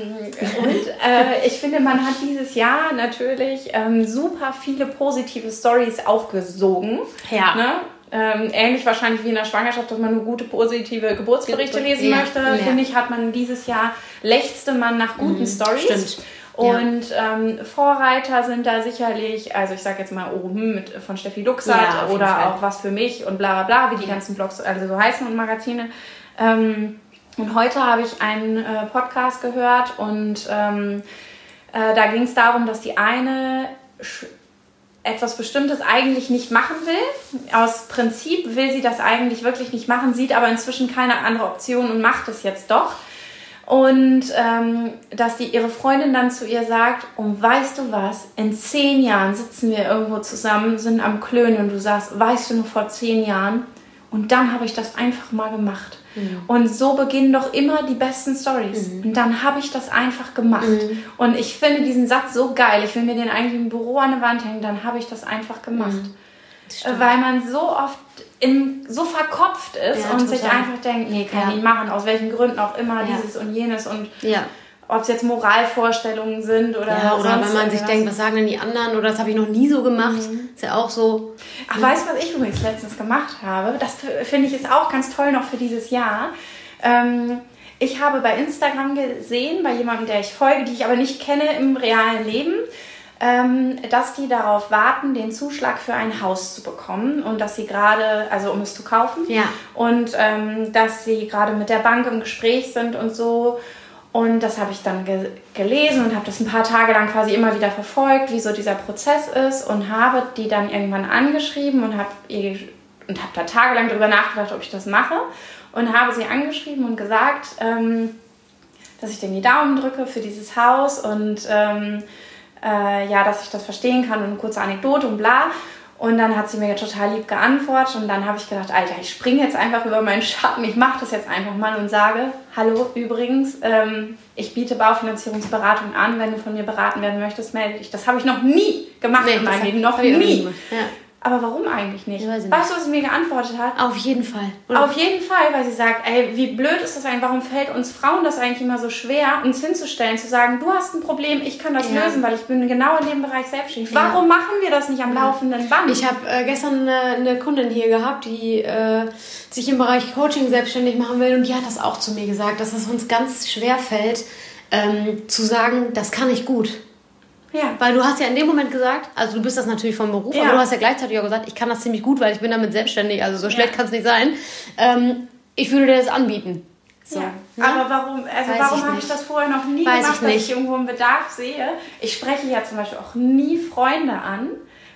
und äh, ich finde, man hat dieses Jahr natürlich ähm, super viele positive Storys aufgesogen. Ja. Ne? Ähm, ähnlich wahrscheinlich wie in der Schwangerschaft, dass man nur gute, positive Geburtsberichte lesen ja, möchte. Ja. Finde ich, hat man dieses Jahr, lechzte man nach guten mhm, Storys. Stimmt. Und ja. ähm, Vorreiter sind da sicherlich, also ich sage jetzt mal oh, hm, mit, von Steffi Luxart ja, oder Fall. Auch Was für mich und bla bla bla, wie die ja. ganzen Blogs also so heißen und Magazine. Ähm, und heute habe ich einen äh, Podcast gehört und ähm, äh, da ging es darum, dass die eine sch- etwas Bestimmtes eigentlich nicht machen will. Aus Prinzip will sie das eigentlich wirklich nicht machen, sieht aber inzwischen keine andere Option und macht es jetzt doch. Und ähm, dass die ihre Freundin dann zu ihr sagt, und weißt du was, in zehn Jahren sitzen wir irgendwo zusammen, sind am Klönen und du sagst, weißt du noch vor zehn Jahren? Und dann habe ich das einfach mal gemacht. Mhm. Und so beginnen doch immer die besten Storys. Mhm. Und dann habe ich das einfach gemacht. Mhm. Und ich finde diesen Satz so geil. Ich will mir den eigentlich im Büro an der Wand hängen, dann habe ich das einfach gemacht. Mhm. Das weil man so oft in, so verkopft ist ja, und total. Sich einfach denkt, nee, kann ja. ich nicht machen, aus welchen Gründen auch immer, ja. dieses und jenes und ja. ob es jetzt Moralvorstellungen sind oder ja, oder wenn man sich denkt, was sagen denn die anderen oder das habe ich noch nie so gemacht, mhm. ist ja auch so. Ach, ja. weißt du, was ich übrigens letztens gemacht habe? Das finde ich ist auch ganz toll noch für dieses Jahr. Ähm, ich habe bei Instagram gesehen, bei jemandem, der ich folge, die ich aber nicht kenne im realen Leben, dass die darauf warten, den Zuschlag für ein Haus zu bekommen und dass sie gerade, also um es zu kaufen, ja. und ähm, dass sie gerade mit der Bank im Gespräch sind und so. Und das habe ich dann ge- gelesen und habe das ein paar Tage lang quasi immer wieder verfolgt, wie so dieser Prozess ist, und habe die dann irgendwann angeschrieben und habe und hab da tagelang drüber nachgedacht, ob ich das mache, und habe sie angeschrieben und gesagt, ähm, dass ich denen die Daumen drücke für dieses Haus und ähm, Äh, ja, dass ich das verstehen kann und eine kurze Anekdote und bla. Und dann hat sie mir total lieb geantwortet und dann habe ich gedacht, Alter, ich springe jetzt einfach über meinen Schatten, ich mache das jetzt einfach mal und sage, hallo, übrigens, ähm, ich biete Baufinanzierungsberatung an, wenn du von mir beraten werden möchtest, melde dich. Das habe ich noch nie gemacht nee, in meinem Leben, noch nie. Ja. Aber warum eigentlich nicht? Weiß nicht? Weißt du, was sie mir geantwortet hat? Auf jeden Fall. Oder? Auf jeden Fall, weil sie sagt, ey, wie blöd ist das eigentlich, warum fällt uns Frauen das eigentlich immer so schwer, uns hinzustellen, zu sagen, du hast ein Problem, ich kann das ja. lösen, weil ich bin genau in dem Bereich selbstständig. Ja. Warum machen wir das nicht am ja. laufenden Band? Ich habe äh, gestern eine, eine Kundin hier gehabt, die äh, sich im Bereich Coaching selbstständig machen will, und die hat das auch zu mir gesagt, dass es uns ganz schwer fällt, ähm, zu sagen, das kann ich gut. Ja. Weil du hast ja in dem Moment gesagt, also du bist das natürlich vom Beruf, ja. aber du hast ja gleichzeitig auch gesagt, ich kann das ziemlich gut, weil ich bin damit selbstständig, also so schlecht ja. kann es nicht sein. Ähm, ich würde dir das anbieten. So. Ja. Ja? Aber warum, also warum habe ich das vorher noch nie Weiß gemacht, ich dass ich irgendwo einen Bedarf sehe? Ich spreche ja zum Beispiel auch nie Freunde an,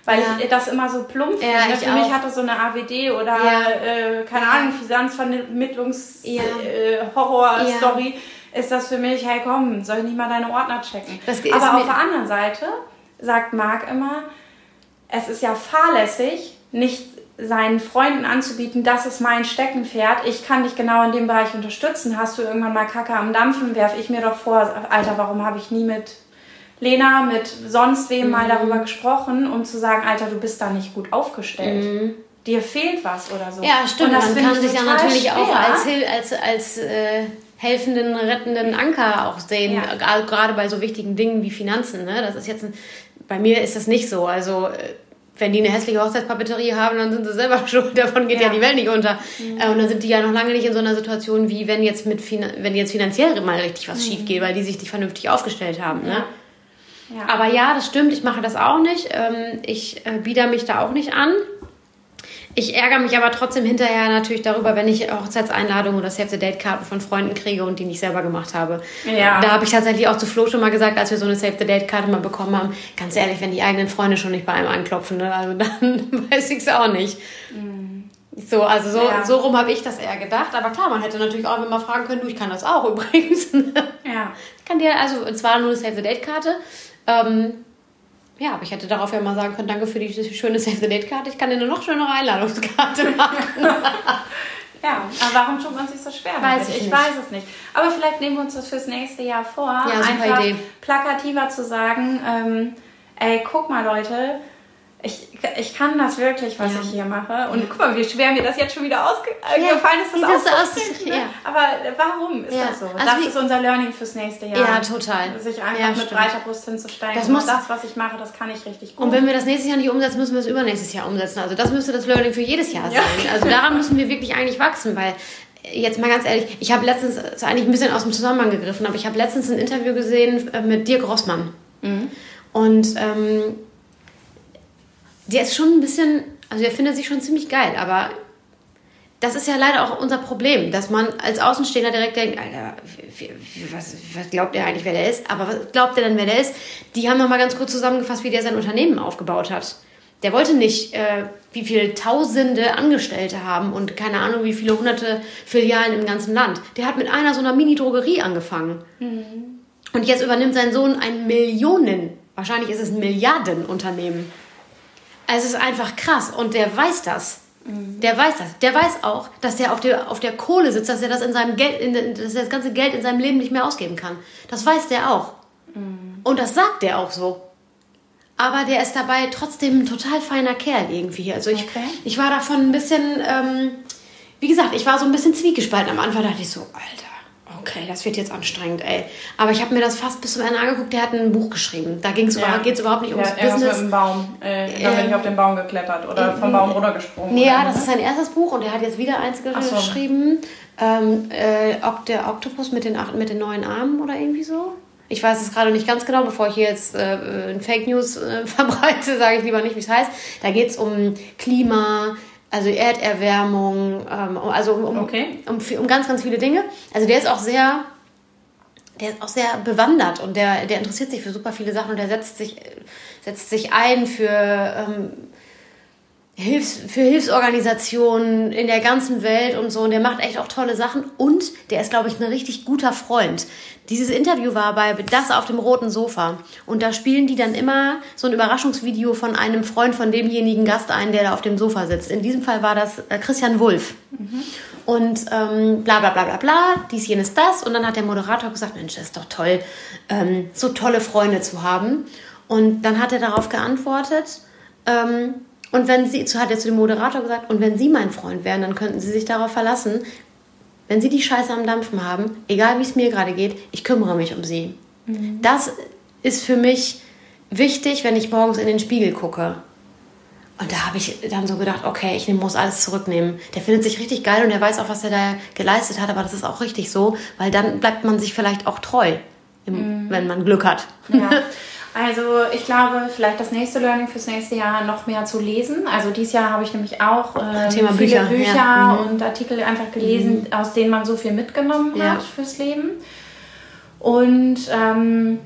weil ja. ich das immer so plump finde. Ja, Für auch. mich hat das so eine A W D oder, ja. äh, keine Ahnung, Finanzvermittlungs-Horror-Story. Ja. Äh, ist das für mich, hey komm, soll ich nicht mal deine Ordner checken? Aber auf der anderen Seite sagt Marc immer, es ist ja fahrlässig, nicht seinen Freunden anzubieten, das ist mein Steckenpferd, ich kann dich genau in dem Bereich unterstützen, hast du irgendwann mal Kacke am Dampfen, werfe ich mir doch vor, Alter, warum habe ich nie mit Lena, mit sonst wem mhm. mal darüber gesprochen, um zu sagen, Alter, du bist da nicht gut aufgestellt. Mhm. Dir fehlt was oder so. Ja, stimmt, und das man kann sich ja natürlich schwer. auch als, als, als äh helfenden, rettenden Anker auch sehen, ja. gerade bei so wichtigen Dingen wie Finanzen. Ne? Das ist jetzt ein, bei mir ist das nicht so. Also wenn die eine hässliche Hochzeitspapeterie haben, dann sind sie selber schuld, davon geht ja, ja die Welt nicht unter. Mhm. Äh, und dann sind die ja noch lange nicht in so einer Situation, wie wenn jetzt, mit Finan- wenn jetzt finanziell mal richtig was mhm. schief geht, weil die sich nicht vernünftig aufgestellt haben. Ne? Ja. Ja. Aber ja, das stimmt, ich mache das auch nicht. Ähm, ich äh, bieder mich da auch nicht an. Ich ärgere mich aber trotzdem hinterher natürlich darüber, wenn ich Hochzeitseinladungen oder Save-the-Date-Karten von Freunden kriege und die nicht selber gemacht habe. Ja. Da habe ich tatsächlich auch zu Flo schon mal gesagt, als wir so eine Save-the-Date-Karte mal bekommen haben, ganz ehrlich, wenn die eigenen Freunde schon nicht bei einem anklopfen, ne, also dann weiß ich es auch nicht. Mhm. So, also so, ja. so rum habe ich das eher gedacht. Aber klar, man hätte natürlich auch immer fragen können, du, ich kann das auch übrigens. Ja. Ich kann dir, also es war nur eine Save-the-Date-Karte, ähm, ja, aber ich hätte darauf ja mal sagen können, danke für die schöne Save-the-Date-Karte. Ich kann dir eine noch schönere Einladungskarte machen. Ja, aber warum tut man sich so schwer? Weiß ich, ich weiß es nicht. Aber vielleicht nehmen wir uns das fürs nächste Jahr vor. Ja, super einfach Idee. Plakativer zu sagen, ähm, ey, guck mal, Leute, ich, ich kann das wirklich, was ja. ich hier mache. Und ja. guck mal, wie schwer mir das jetzt schon wieder ausgefallen ja. ist, das, das auszusprechen. Ne? Ja. Aber warum ist ja. das so? Also das ist unser Learning fürs nächste Jahr. Ja, total. Sich einfach ja, mit stimmt. breiter Brust hinzusteigen. Das, muss das, was ich mache, das kann ich richtig gut. Und wenn wir das nächstes Jahr nicht umsetzen, müssen wir es übernächstes Jahr umsetzen. Also das müsste das Learning für jedes Jahr ja. sein. Also daran müssen wir wirklich eigentlich wachsen, weil... Jetzt mal ganz ehrlich, ich habe letztens, das ist eigentlich ein bisschen aus dem Zusammenhang gegriffen, aber ich habe letztens ein Interview gesehen mit Dirk Rossmann. Mhm. Und... Ähm, der ist schon ein bisschen, also der findet sich schon ziemlich geil, aber das ist ja leider auch unser Problem, dass man als Außenstehender direkt denkt, Alter, was, was glaubt der eigentlich, wer der ist? Aber was glaubt der denn, wer der ist? Die haben nochmal ganz kurz zusammengefasst, wie der sein Unternehmen aufgebaut hat. Der wollte nicht, äh, wie viele Tausende Angestellte haben und keine Ahnung, wie viele hunderte Filialen im ganzen Land. Der hat mit einer so einer Mini-Drogerie angefangen. Mhm. Und jetzt übernimmt sein Sohn ein Millionen, wahrscheinlich ist es ein Milliardenunternehmen. Also es ist einfach krass und der weiß das. Mhm. Der weiß das. Der weiß auch, dass der auf der, auf der Kohle sitzt, dass er das in seinem Geld, in, dass er das ganze Geld in seinem Leben nicht mehr ausgeben kann. Das weiß der auch. Mhm. Und das sagt der auch so. Aber der ist dabei trotzdem ein total feiner Kerl irgendwie. Also ich, okay. ich war davon ein bisschen, ähm, wie gesagt, ich war so ein bisschen zwiegespalten. Am Anfang dachte ich so, Alter, okay, das wird jetzt anstrengend, ey. Aber ich habe mir das fast bis zum Ende angeguckt. Der hat ein Buch geschrieben. Da ging es ja. überhaupt, überhaupt nicht ums ja, Business. Irgendwas mit dem Baum. Äh, da bin ich auf den Baum geklettert oder vom Baum runtergesprungen. Ja, das ist sein erstes Buch und er hat jetzt wieder eins so. geschrieben. Ähm, äh, ob der Oktopus mit den, acht, mit den neuen Armen oder irgendwie so. Ich weiß es gerade nicht ganz genau, bevor ich hier jetzt äh, ein Fake News äh, verbreite, sage ich lieber nicht, wie es heißt. Da geht es um Klima, also Erderwärmung, ähm, also um, um, okay. um, um, um ganz, ganz viele Dinge. Also der ist auch sehr... Der ist auch sehr bewandert und der, der interessiert sich für super viele Sachen und der setzt sich, setzt sich ein für, ähm, Hilfs, für Hilfsorganisationen in der ganzen Welt und so. Und der macht echt auch tolle Sachen und der ist, glaube ich, ein richtig guter Freund. Dieses Interview war bei Das auf dem roten Sofa und da spielen die dann immer so ein Überraschungsvideo von einem Freund von demjenigen Gast ein, der da auf dem Sofa sitzt. In diesem Fall war das Christian Wulff. Mhm. Und ähm, bla bla bla bla bla, dies, jenes, das. Und dann hat der Moderator gesagt, Mensch, das ist doch toll, ähm, so tolle Freunde zu haben. Und dann hat er darauf geantwortet, ähm, und wenn sie, hat er zu dem Moderator gesagt, und wenn Sie mein Freund wären, dann könnten Sie sich darauf verlassen, wenn Sie die Scheiße am Dampfen haben, egal wie es mir gerade geht, ich kümmere mich um Sie. Mhm. Das ist für mich wichtig, wenn ich morgens in den Spiegel gucke. Und da habe ich dann so gedacht, okay, ich muss alles zurücknehmen. Der findet sich richtig geil und der weiß auch, was er da geleistet hat, aber das ist auch richtig so, weil dann bleibt man sich vielleicht auch treu, im, mm. wenn man Glück hat. Ja. Also ich glaube, vielleicht das nächste Learning fürs nächste Jahr noch mehr zu lesen. Also dieses Jahr habe ich nämlich auch ähm, Thema viele Bücher, Bücher ja. und Artikel einfach gelesen, mm. aus denen man so viel mitgenommen ja. hat fürs Leben. Und... Ähm,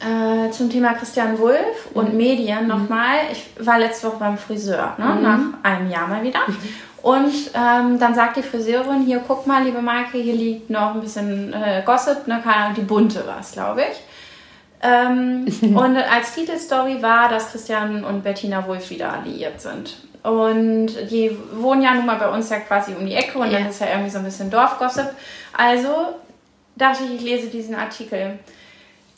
Äh, zum Thema Christian Wulff und mhm. Medien nochmal. Ich war letzte Woche beim Friseur, ne? mhm. nach einem Jahr mal wieder. Mhm. Und ähm, dann sagt die Friseurin, hier guck mal, liebe Maike, hier liegt noch ein bisschen äh, Gossip, ne? Keine Ahnung, die Bunte war es, glaube ich. Ähm, und als Titelstory war, dass Christian und Bettina Wulff wieder alliiert sind. Und die wohnen ja nun mal bei uns ja quasi um die Ecke und yeah. dann ist ja irgendwie so ein bisschen Dorfgossip. Also dachte ich, ich lese diesen Artikel.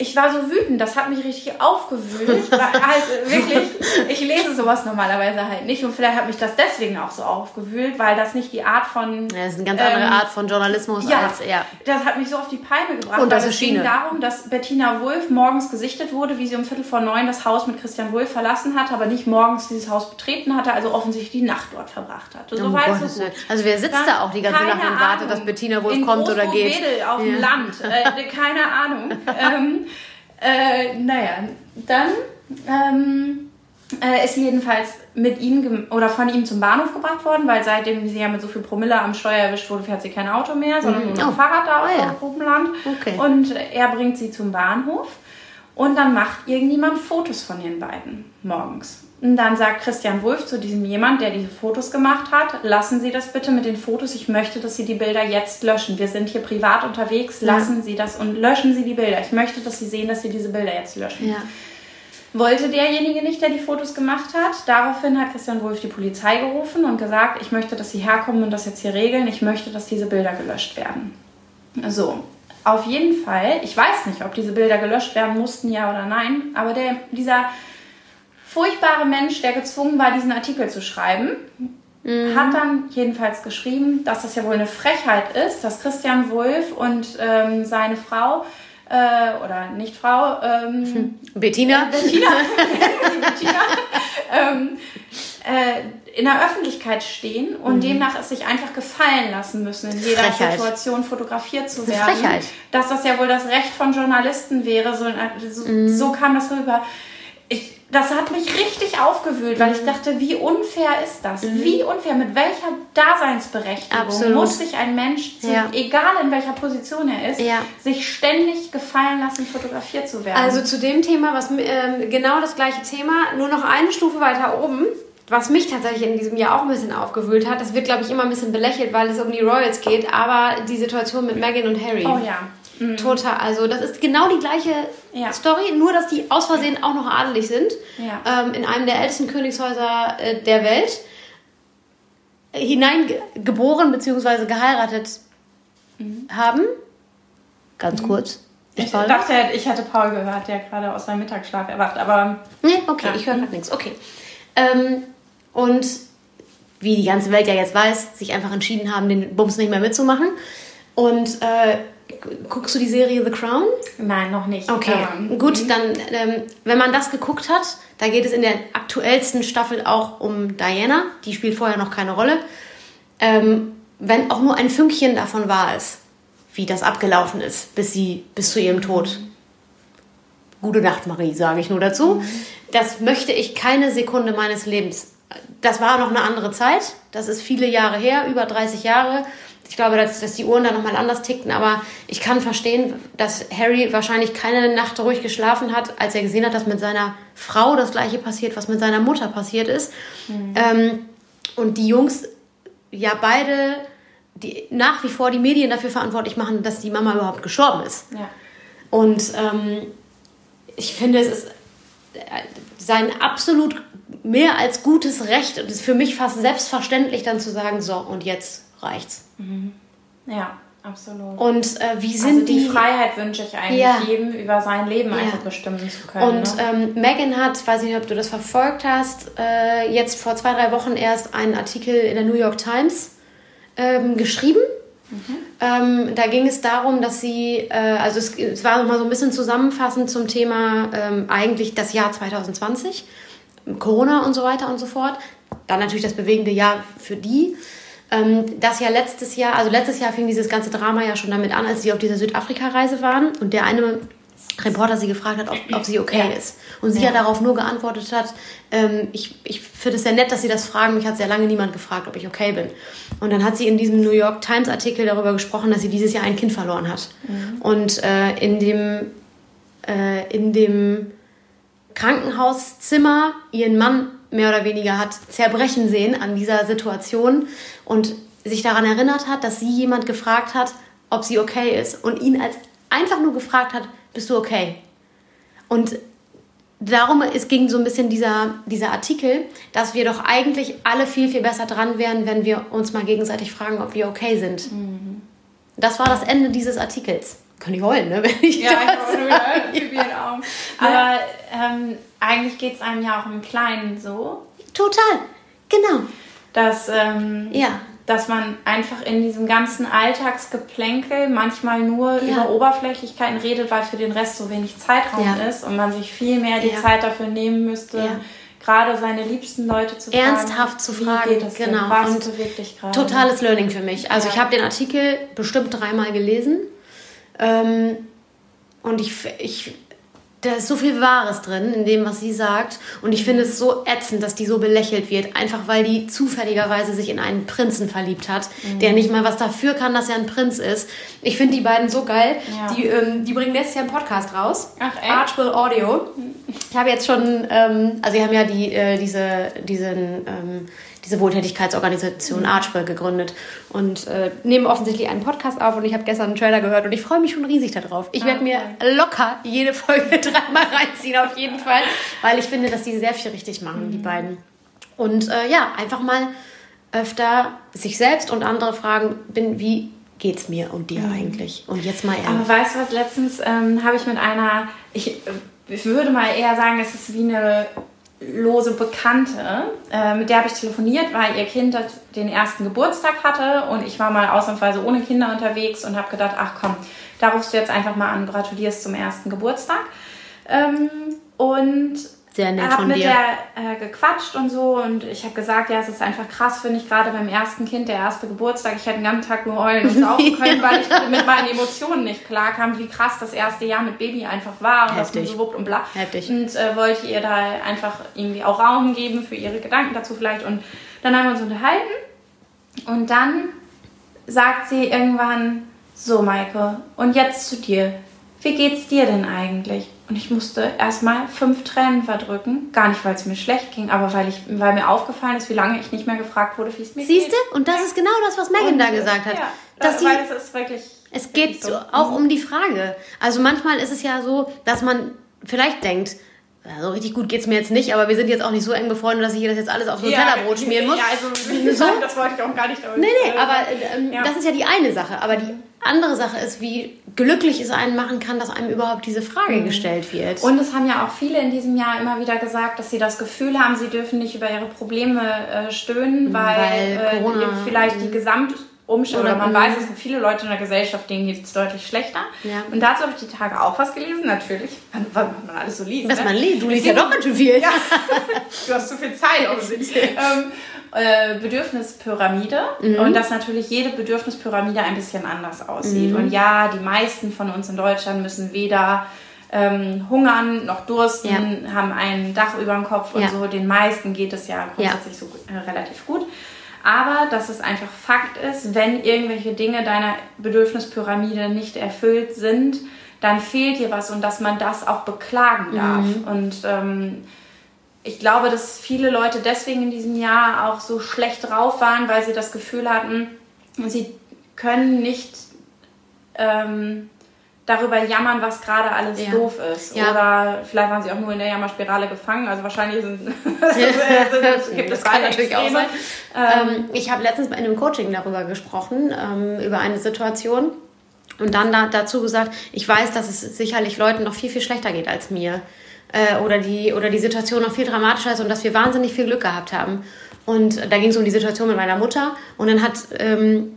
Ich war so wütend, das hat mich richtig aufgewühlt. Also wirklich, ich lese sowas normalerweise halt nicht. Und vielleicht hat mich das deswegen auch so aufgewühlt, weil das nicht die Art von... Ja, das ist eine ganz andere ähm, Art von Journalismus. Ja, als, ja, das hat mich so auf die Palme gebracht. Und das ist Schiene. Es ging darum, dass Bettina Wulff morgens gesichtet wurde, wie sie um Viertel vor neun das Haus mit Christian Wulff verlassen hat, aber nicht morgens dieses Haus betreten hatte, also offensichtlich die Nacht dort verbracht hat. So oh weiß Gott, so gut. Also wer sitzt dann da auch die ganze Nacht und wartet, Ahnung, dass Bettina Wulff kommt oder geht? In Großbruchwedel auf ja. dem Land. Äh, keine Ahnung. ähm, Äh, naja, dann ähm, äh, ist sie jedenfalls mit ihm gem- oder von ihm zum Bahnhof gebracht worden, weil seitdem sie ja mit so viel Promille am Steuer erwischt wurde, fährt sie kein Auto mehr, sondern nur ein Fahrrad da oh, ja. auf Gruppenland. Okay. Und er bringt sie zum Bahnhof und dann macht irgendjemand Fotos von den beiden morgens. Und dann sagt Christian Wulff zu diesem jemand, der diese Fotos gemacht hat, lassen Sie das bitte mit den Fotos, ich möchte, dass Sie die Bilder jetzt löschen. Wir sind hier privat unterwegs, lassen ja. Sie das und löschen Sie die Bilder. Ich möchte, dass Sie sehen, dass Sie diese Bilder jetzt löschen. Ja. Wollte derjenige nicht, der die Fotos gemacht hat. Daraufhin hat Christian Wulff die Polizei gerufen und gesagt, ich möchte, dass Sie herkommen und das jetzt hier regeln. Ich möchte, dass diese Bilder gelöscht werden. So. Auf jeden Fall, ich weiß nicht, ob diese Bilder gelöscht werden mussten, ja oder nein, aber der, dieser... furchtbare Mensch, der gezwungen war, diesen Artikel zu schreiben, mhm. hat dann jedenfalls geschrieben, dass das ja wohl eine Frechheit ist, dass Christian Wulff und ähm, seine Frau, äh, oder nicht Frau, ähm, Bettina, äh, Bettina, Bettina ähm, äh, in der Öffentlichkeit stehen und mhm. demnach es sich einfach gefallen lassen müssen, in jeder Frechheit. Situation fotografiert zu das werden. Frechheit. Dass das ja wohl das Recht von Journalisten wäre, so, so, mhm. so kam das rüber. Ich, das hat mich richtig aufgewühlt, weil ich dachte, wie unfair ist das? Mhm. Wie unfair, mit welcher Daseinsberechtigung Absolut. Muss sich ein Mensch, ja. egal in welcher Position er ist, ja. sich ständig gefallen lassen, fotografiert zu werden? Also zu dem Thema, was äh, genau das gleiche Thema, nur noch eine Stufe weiter oben, was mich tatsächlich in diesem Jahr auch ein bisschen aufgewühlt hat. Das wird, glaube ich, immer ein bisschen belächelt, weil es um die Royals geht, aber die Situation mit Meghan und Harry. Oh ja. Mhm. Total, also das ist genau die gleiche ja. Story, nur dass die aus Versehen ja. auch noch adelig sind, ja. ähm, in einem der ältesten Königshäuser äh, der Welt, hineingeboren bzw. geheiratet mhm. haben. Ganz mhm. kurz. Ich, ich dachte, ich hatte Paul gehört, der gerade aus seinem Mittagsschlaf erwacht, aber... Nee, okay, ja. ich höre gerade nichts, okay. Ähm, und wie die ganze Welt ja jetzt weiß, sich einfach entschieden haben, den Bums nicht mehr mitzumachen. Und... Äh, guckst du die Serie The Crown? Nein, noch nicht. Okay, ähm, gut, dann, ähm, wenn man das geguckt hat, da geht es in der aktuellsten Staffel auch um Diana, die spielt vorher noch keine Rolle, ähm, wenn auch nur ein Fünkchen davon wahr ist, wie das abgelaufen ist, bis sie, bis zu ihrem Tod. Gute Nacht, Marie, sage ich nur dazu. Mhm. Das möchte ich keine Sekunde meines Lebens. Das war noch eine andere Zeit, das ist viele Jahre her, über dreißig Jahre. Ich glaube, dass, dass die Uhren da nochmal anders tickten, aber ich kann verstehen, dass Harry wahrscheinlich keine Nacht ruhig geschlafen hat, als er gesehen hat, dass mit seiner Frau das Gleiche passiert, was mit seiner Mutter passiert ist. Mhm. Ähm, und die Jungs ja beide die, nach wie vor die Medien dafür verantwortlich machen, dass die Mama überhaupt gestorben ist. Ja. Und ähm, ich finde, es ist sein absolut mehr als gutes Recht und es ist für mich fast selbstverständlich, dann zu sagen, so und jetzt reicht's. Mhm. Ja, absolut. Und äh, wie sind also die, die Freiheit wünsche ich eigentlich ja. jedem, über sein Leben ja. einfach bestimmen zu können. Und ne? ähm, Meghan hat, weiß nicht, ob du das verfolgt hast, äh, jetzt vor zwei, drei Wochen erst einen Artikel in der New York Times ähm, geschrieben. Mhm. Ähm, da ging es darum, dass sie, äh, also es, es war nochmal so ein bisschen zusammenfassend zum Thema ähm, eigentlich das Jahr zwanzig zwanzig, Corona und so weiter und so fort. Dann natürlich das bewegende Jahr für die. Das ja letztes Jahr, also letztes Jahr fing dieses ganze Drama ja schon damit an, als sie auf dieser Südafrika-Reise waren und der eine Reporter sie gefragt hat, ob, ob sie okay ja. ist. Und sie ja. ja darauf nur geantwortet hat, ähm, ich, ich finde es sehr nett, dass sie das fragen, mich hat sehr lange niemand gefragt, ob ich okay bin. Und dann hat sie in diesem New York Times-Artikel darüber gesprochen, dass sie dieses Jahr ein Kind verloren hat. Mhm. Und äh, in dem, äh, in dem Krankenhauszimmer ihren Mann mehr oder weniger hat zerbrechen sehen an dieser Situation und sich daran erinnert hat, dass sie jemand gefragt hat, ob sie okay ist und ihn als einfach nur gefragt hat, bist du okay? Und darum es ging so ein bisschen dieser, dieser Artikel, dass wir doch eigentlich alle viel, viel besser dran wären, wenn wir uns mal gegenseitig fragen, ob wir okay sind. Mhm. Das war das Ende dieses Artikels. Könnte ich heulen, ne? Wenn ich ja, das ich heulen, ja. Probieren auch. Aber ähm, eigentlich geht es einem ja auch im Kleinen so. Total, genau. Dass, ähm, ja. dass man einfach in diesem ganzen Alltagsgeplänkel manchmal nur ja. über Oberflächlichkeiten redet, weil für den Rest so wenig Zeitraum ja. ist und man sich viel mehr die ja. Zeit dafür nehmen müsste, ja. gerade seine liebsten Leute zu fragen. Ernsthaft zu fragen, wie geht es denn? Genau. Was und du wirklich gerade? Totales Learning für mich. Also ja. ich habe den Artikel bestimmt dreimal gelesen. Ähm, und ich, ich, da ist so viel Wahres drin in dem, was sie sagt. Und ich finde es so ätzend, dass die so belächelt wird, einfach weil die zufälligerweise sich in einen Prinzen verliebt hat, mhm. der nicht mal was dafür kann, dass er ein Prinz ist. Ich finde die beiden so geil. Ja. Die, ähm, die bringen letztes Jahr einen Podcast raus. Ach, echt? Artful Audio. Ich habe jetzt schon, ähm, also wir haben ja die, äh, diese, diesen... Ähm, diese Wohltätigkeitsorganisation Archwell gegründet und äh, nehmen offensichtlich einen Podcast auf und ich habe gestern einen Trailer gehört und ich freue mich schon riesig darauf. Ich werde mir locker jede Folge dreimal reinziehen, auf jeden Fall, weil ich finde, dass die sehr viel richtig machen, mhm. die beiden. Und äh, ja, einfach mal öfter sich selbst und andere fragen, bin, wie geht's mir und dir mhm. eigentlich? Und jetzt mal ehrlich. Aber weißt du was, letztens ähm, habe ich mit einer, ich, ich würde mal eher sagen, es ist wie eine lose Bekannte, äh, mit der habe ich telefoniert, weil ihr Kind den ersten Geburtstag hatte und ich war mal ausnahmsweise ohne Kinder unterwegs und habe gedacht, ach komm, da rufst du jetzt einfach mal an, gratulierst zum ersten Geburtstag. Ähm, und habe mit dir. der äh, gequatscht und so und ich habe gesagt, ja, es ist einfach krass, finde ich, gerade beim ersten Kind, der erste Geburtstag, ich hätte den ganzen Tag nur heulen und saufen können, weil ich mit meinen Emotionen nicht klarkam, wie krass das erste Jahr mit Baby einfach war und dass man so wuppt und bla. Heftig. Und äh, wollte ihr da einfach irgendwie auch Raum geben für ihre Gedanken dazu vielleicht und dann haben wir uns unterhalten und dann sagt sie irgendwann, so Maike, und jetzt zu dir, wie geht's dir denn eigentlich? Und ich musste erstmal fünf Tränen verdrücken. Gar nicht, weil es mir schlecht ging, aber weil, ich, weil mir aufgefallen ist, wie lange ich nicht mehr gefragt wurde, wie es mir Siehste? geht. Siehst du? Und das ist genau das, was Meghan und, da gesagt hat. Ja, dass das, die, weil es ist wirklich... Es geht so auch um die Frage. Also manchmal ist es ja so, dass man vielleicht denkt, also richtig gut geht's mir jetzt nicht, aber wir sind jetzt auch nicht so eng befreundet, dass ich hier das jetzt alles auf so ein ja, Tellerbrot schmieren muss. Ja, also wie gesagt, so? das wollte ich auch gar nicht. Nee, nee, aber ähm, ja. das ist ja die eine Sache. Aber die andere Sache ist, wie glücklich es einen machen kann, dass einem überhaupt diese Frage mhm. gestellt wird. Und es haben ja auch viele in diesem Jahr immer wieder gesagt, dass sie das Gefühl haben, sie dürfen nicht über ihre Probleme äh, stöhnen, weil, weil Corona, äh, vielleicht die Gesamt... Umstände. Oder man weiß, es gibt viele Leute in der Gesellschaft, denen geht es deutlich schlechter. Ja. Und dazu habe ich die Tage auch was gelesen, natürlich, weil man alles so liest. Was ne? man liest, du liest ja doch ganz schön viel. Ja. Du hast so viel Zeit offensichtlich. ähm, äh, Bedürfnispyramide mhm. und dass natürlich jede Bedürfnispyramide ein bisschen anders aussieht. Mhm. Und ja, die meisten von uns in Deutschland müssen weder ähm, hungern noch dursten, ja. haben ein Dach über dem Kopf und ja. so. Den meisten geht es ja grundsätzlich ja. so äh, relativ gut. Aber dass es einfach Fakt ist, wenn irgendwelche Dinge deiner Bedürfnispyramide nicht erfüllt sind, dann fehlt dir was und dass man das auch beklagen darf. Mhm. Und ähm, ich glaube, dass viele Leute deswegen in diesem Jahr auch so schlecht drauf waren, weil sie das Gefühl hatten, sie können nicht ähm, darüber jammern, was gerade alles ja. doof ist. Ja. Oder vielleicht waren sie auch nur in der Jammerspirale gefangen. Also wahrscheinlich sind, sind, gibt es beide Extreme. Ähm, ich habe letztens in einem Coaching darüber gesprochen, ähm, über eine Situation und dann da, dazu gesagt, ich weiß, dass es sicherlich Leuten noch viel, viel schlechter geht als mir. Äh, oder, die, oder die Situation noch viel dramatischer ist und dass wir wahnsinnig viel Glück gehabt haben. Und da ging es um die Situation mit meiner Mutter. Und dann hat ähm,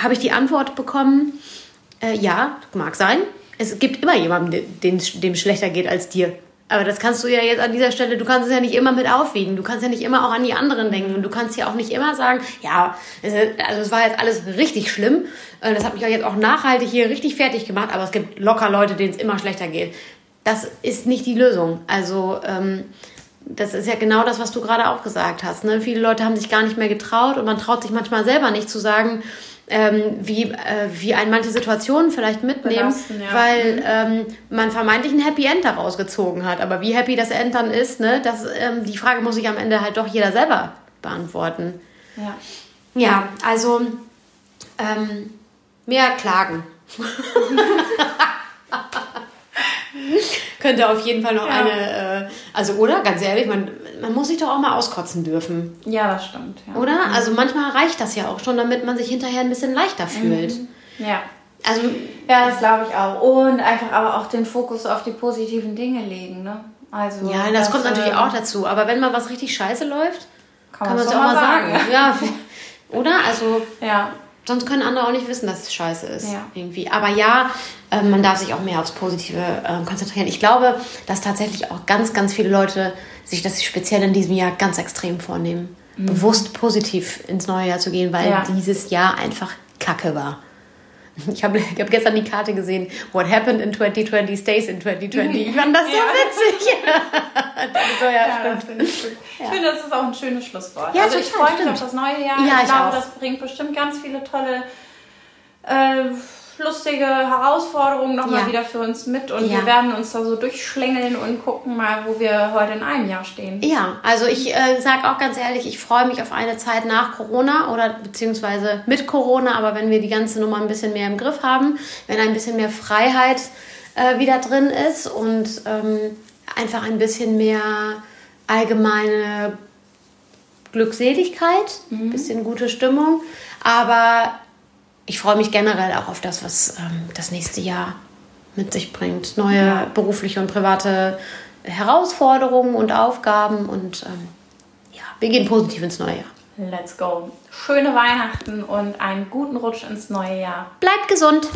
habe ich die Antwort bekommen, ja, mag sein. Es gibt immer jemanden, dem es schlechter geht als dir. Aber das kannst du ja jetzt an dieser Stelle, du kannst es ja nicht immer mit aufwiegen. Du kannst ja nicht immer auch an die anderen denken. Und du kannst ja auch nicht immer sagen, ja, es, also es war jetzt alles richtig schlimm. Das hat mich auch jetzt auch nachhaltig hier richtig fertig gemacht. Aber es gibt locker Leute, denen es immer schlechter geht. Das ist nicht die Lösung. Also ähm, das ist ja genau das, was du gerade auch gesagt hast. Ne? Viele Leute haben sich gar nicht mehr getraut. Und man traut sich manchmal selber nicht zu sagen, Ähm, wie, äh, wie einen manche Situationen vielleicht mitnehmen, Belasten, ja. weil ähm, man vermeintlich ein Happy End daraus gezogen hat. Aber wie happy das End dann ist, ne, das, ähm, die Frage muss sich am Ende halt doch jeder selber beantworten. Ja, ja also ähm, mehr klagen. Könnte auf jeden Fall noch ja. eine, äh, also oder, ganz ehrlich, man, man muss sich doch auch mal auskotzen dürfen. Ja, das stimmt. Ja. Oder? Also manchmal reicht das ja auch schon, damit man sich hinterher ein bisschen leichter fühlt. Mhm. Ja. Also, ja, das glaube ich auch. Und einfach aber auch den Fokus auf die positiven Dinge legen, ne? Also, ja, das, das kommt natürlich auch dazu. Aber wenn mal was richtig scheiße läuft, kann, kann man es auch mal sagen. sagen. Ja, oder? Also, ja. Sonst können andere auch nicht wissen, dass es scheiße ist. Ja. Irgendwie. Aber ja, äh, man darf sich auch mehr aufs Positive äh, konzentrieren. Ich glaube, dass tatsächlich auch ganz, ganz viele Leute sich das speziell in diesem Jahr ganz extrem vornehmen. Mhm. Bewusst positiv ins neue Jahr zu gehen, weil ja. dieses Jahr einfach Kacke war. Ich habe ich hab gestern die Karte gesehen. What happened in twenty twenty stays in twenty twenty. Ich fand das so ja. witzig. so, ja, ja, stimmt. Das stimmt. Ich ja. finde, das ist auch ein schönes Schlusswort. Ja, also ich freue mich auf das neue Jahr. Ja, ich, ich glaube, auch. Das bringt bestimmt ganz viele tolle, äh, lustige Herausforderungen nochmal ja. wieder für uns mit. Und ja. wir werden uns da so durchschlängeln und gucken mal, wo wir heute in einem Jahr stehen. Ja, also ich äh, sage auch ganz ehrlich, ich freue mich auf eine Zeit nach Corona oder beziehungsweise mit Corona, aber wenn wir die ganze Nummer ein bisschen mehr im Griff haben, wenn ein bisschen mehr Freiheit äh, wieder drin ist und ähm, einfach ein bisschen mehr allgemeine Glückseligkeit, ein mhm. bisschen gute Stimmung, aber ich freue mich generell auch auf das, was ähm, das nächste Jahr mit sich bringt. Neue ja. berufliche und private Herausforderungen und Aufgaben. Und ähm, ja, wir gehen positiv ins neue Jahr. Let's go. Schöne Weihnachten und einen guten Rutsch ins neue Jahr. Bleibt gesund.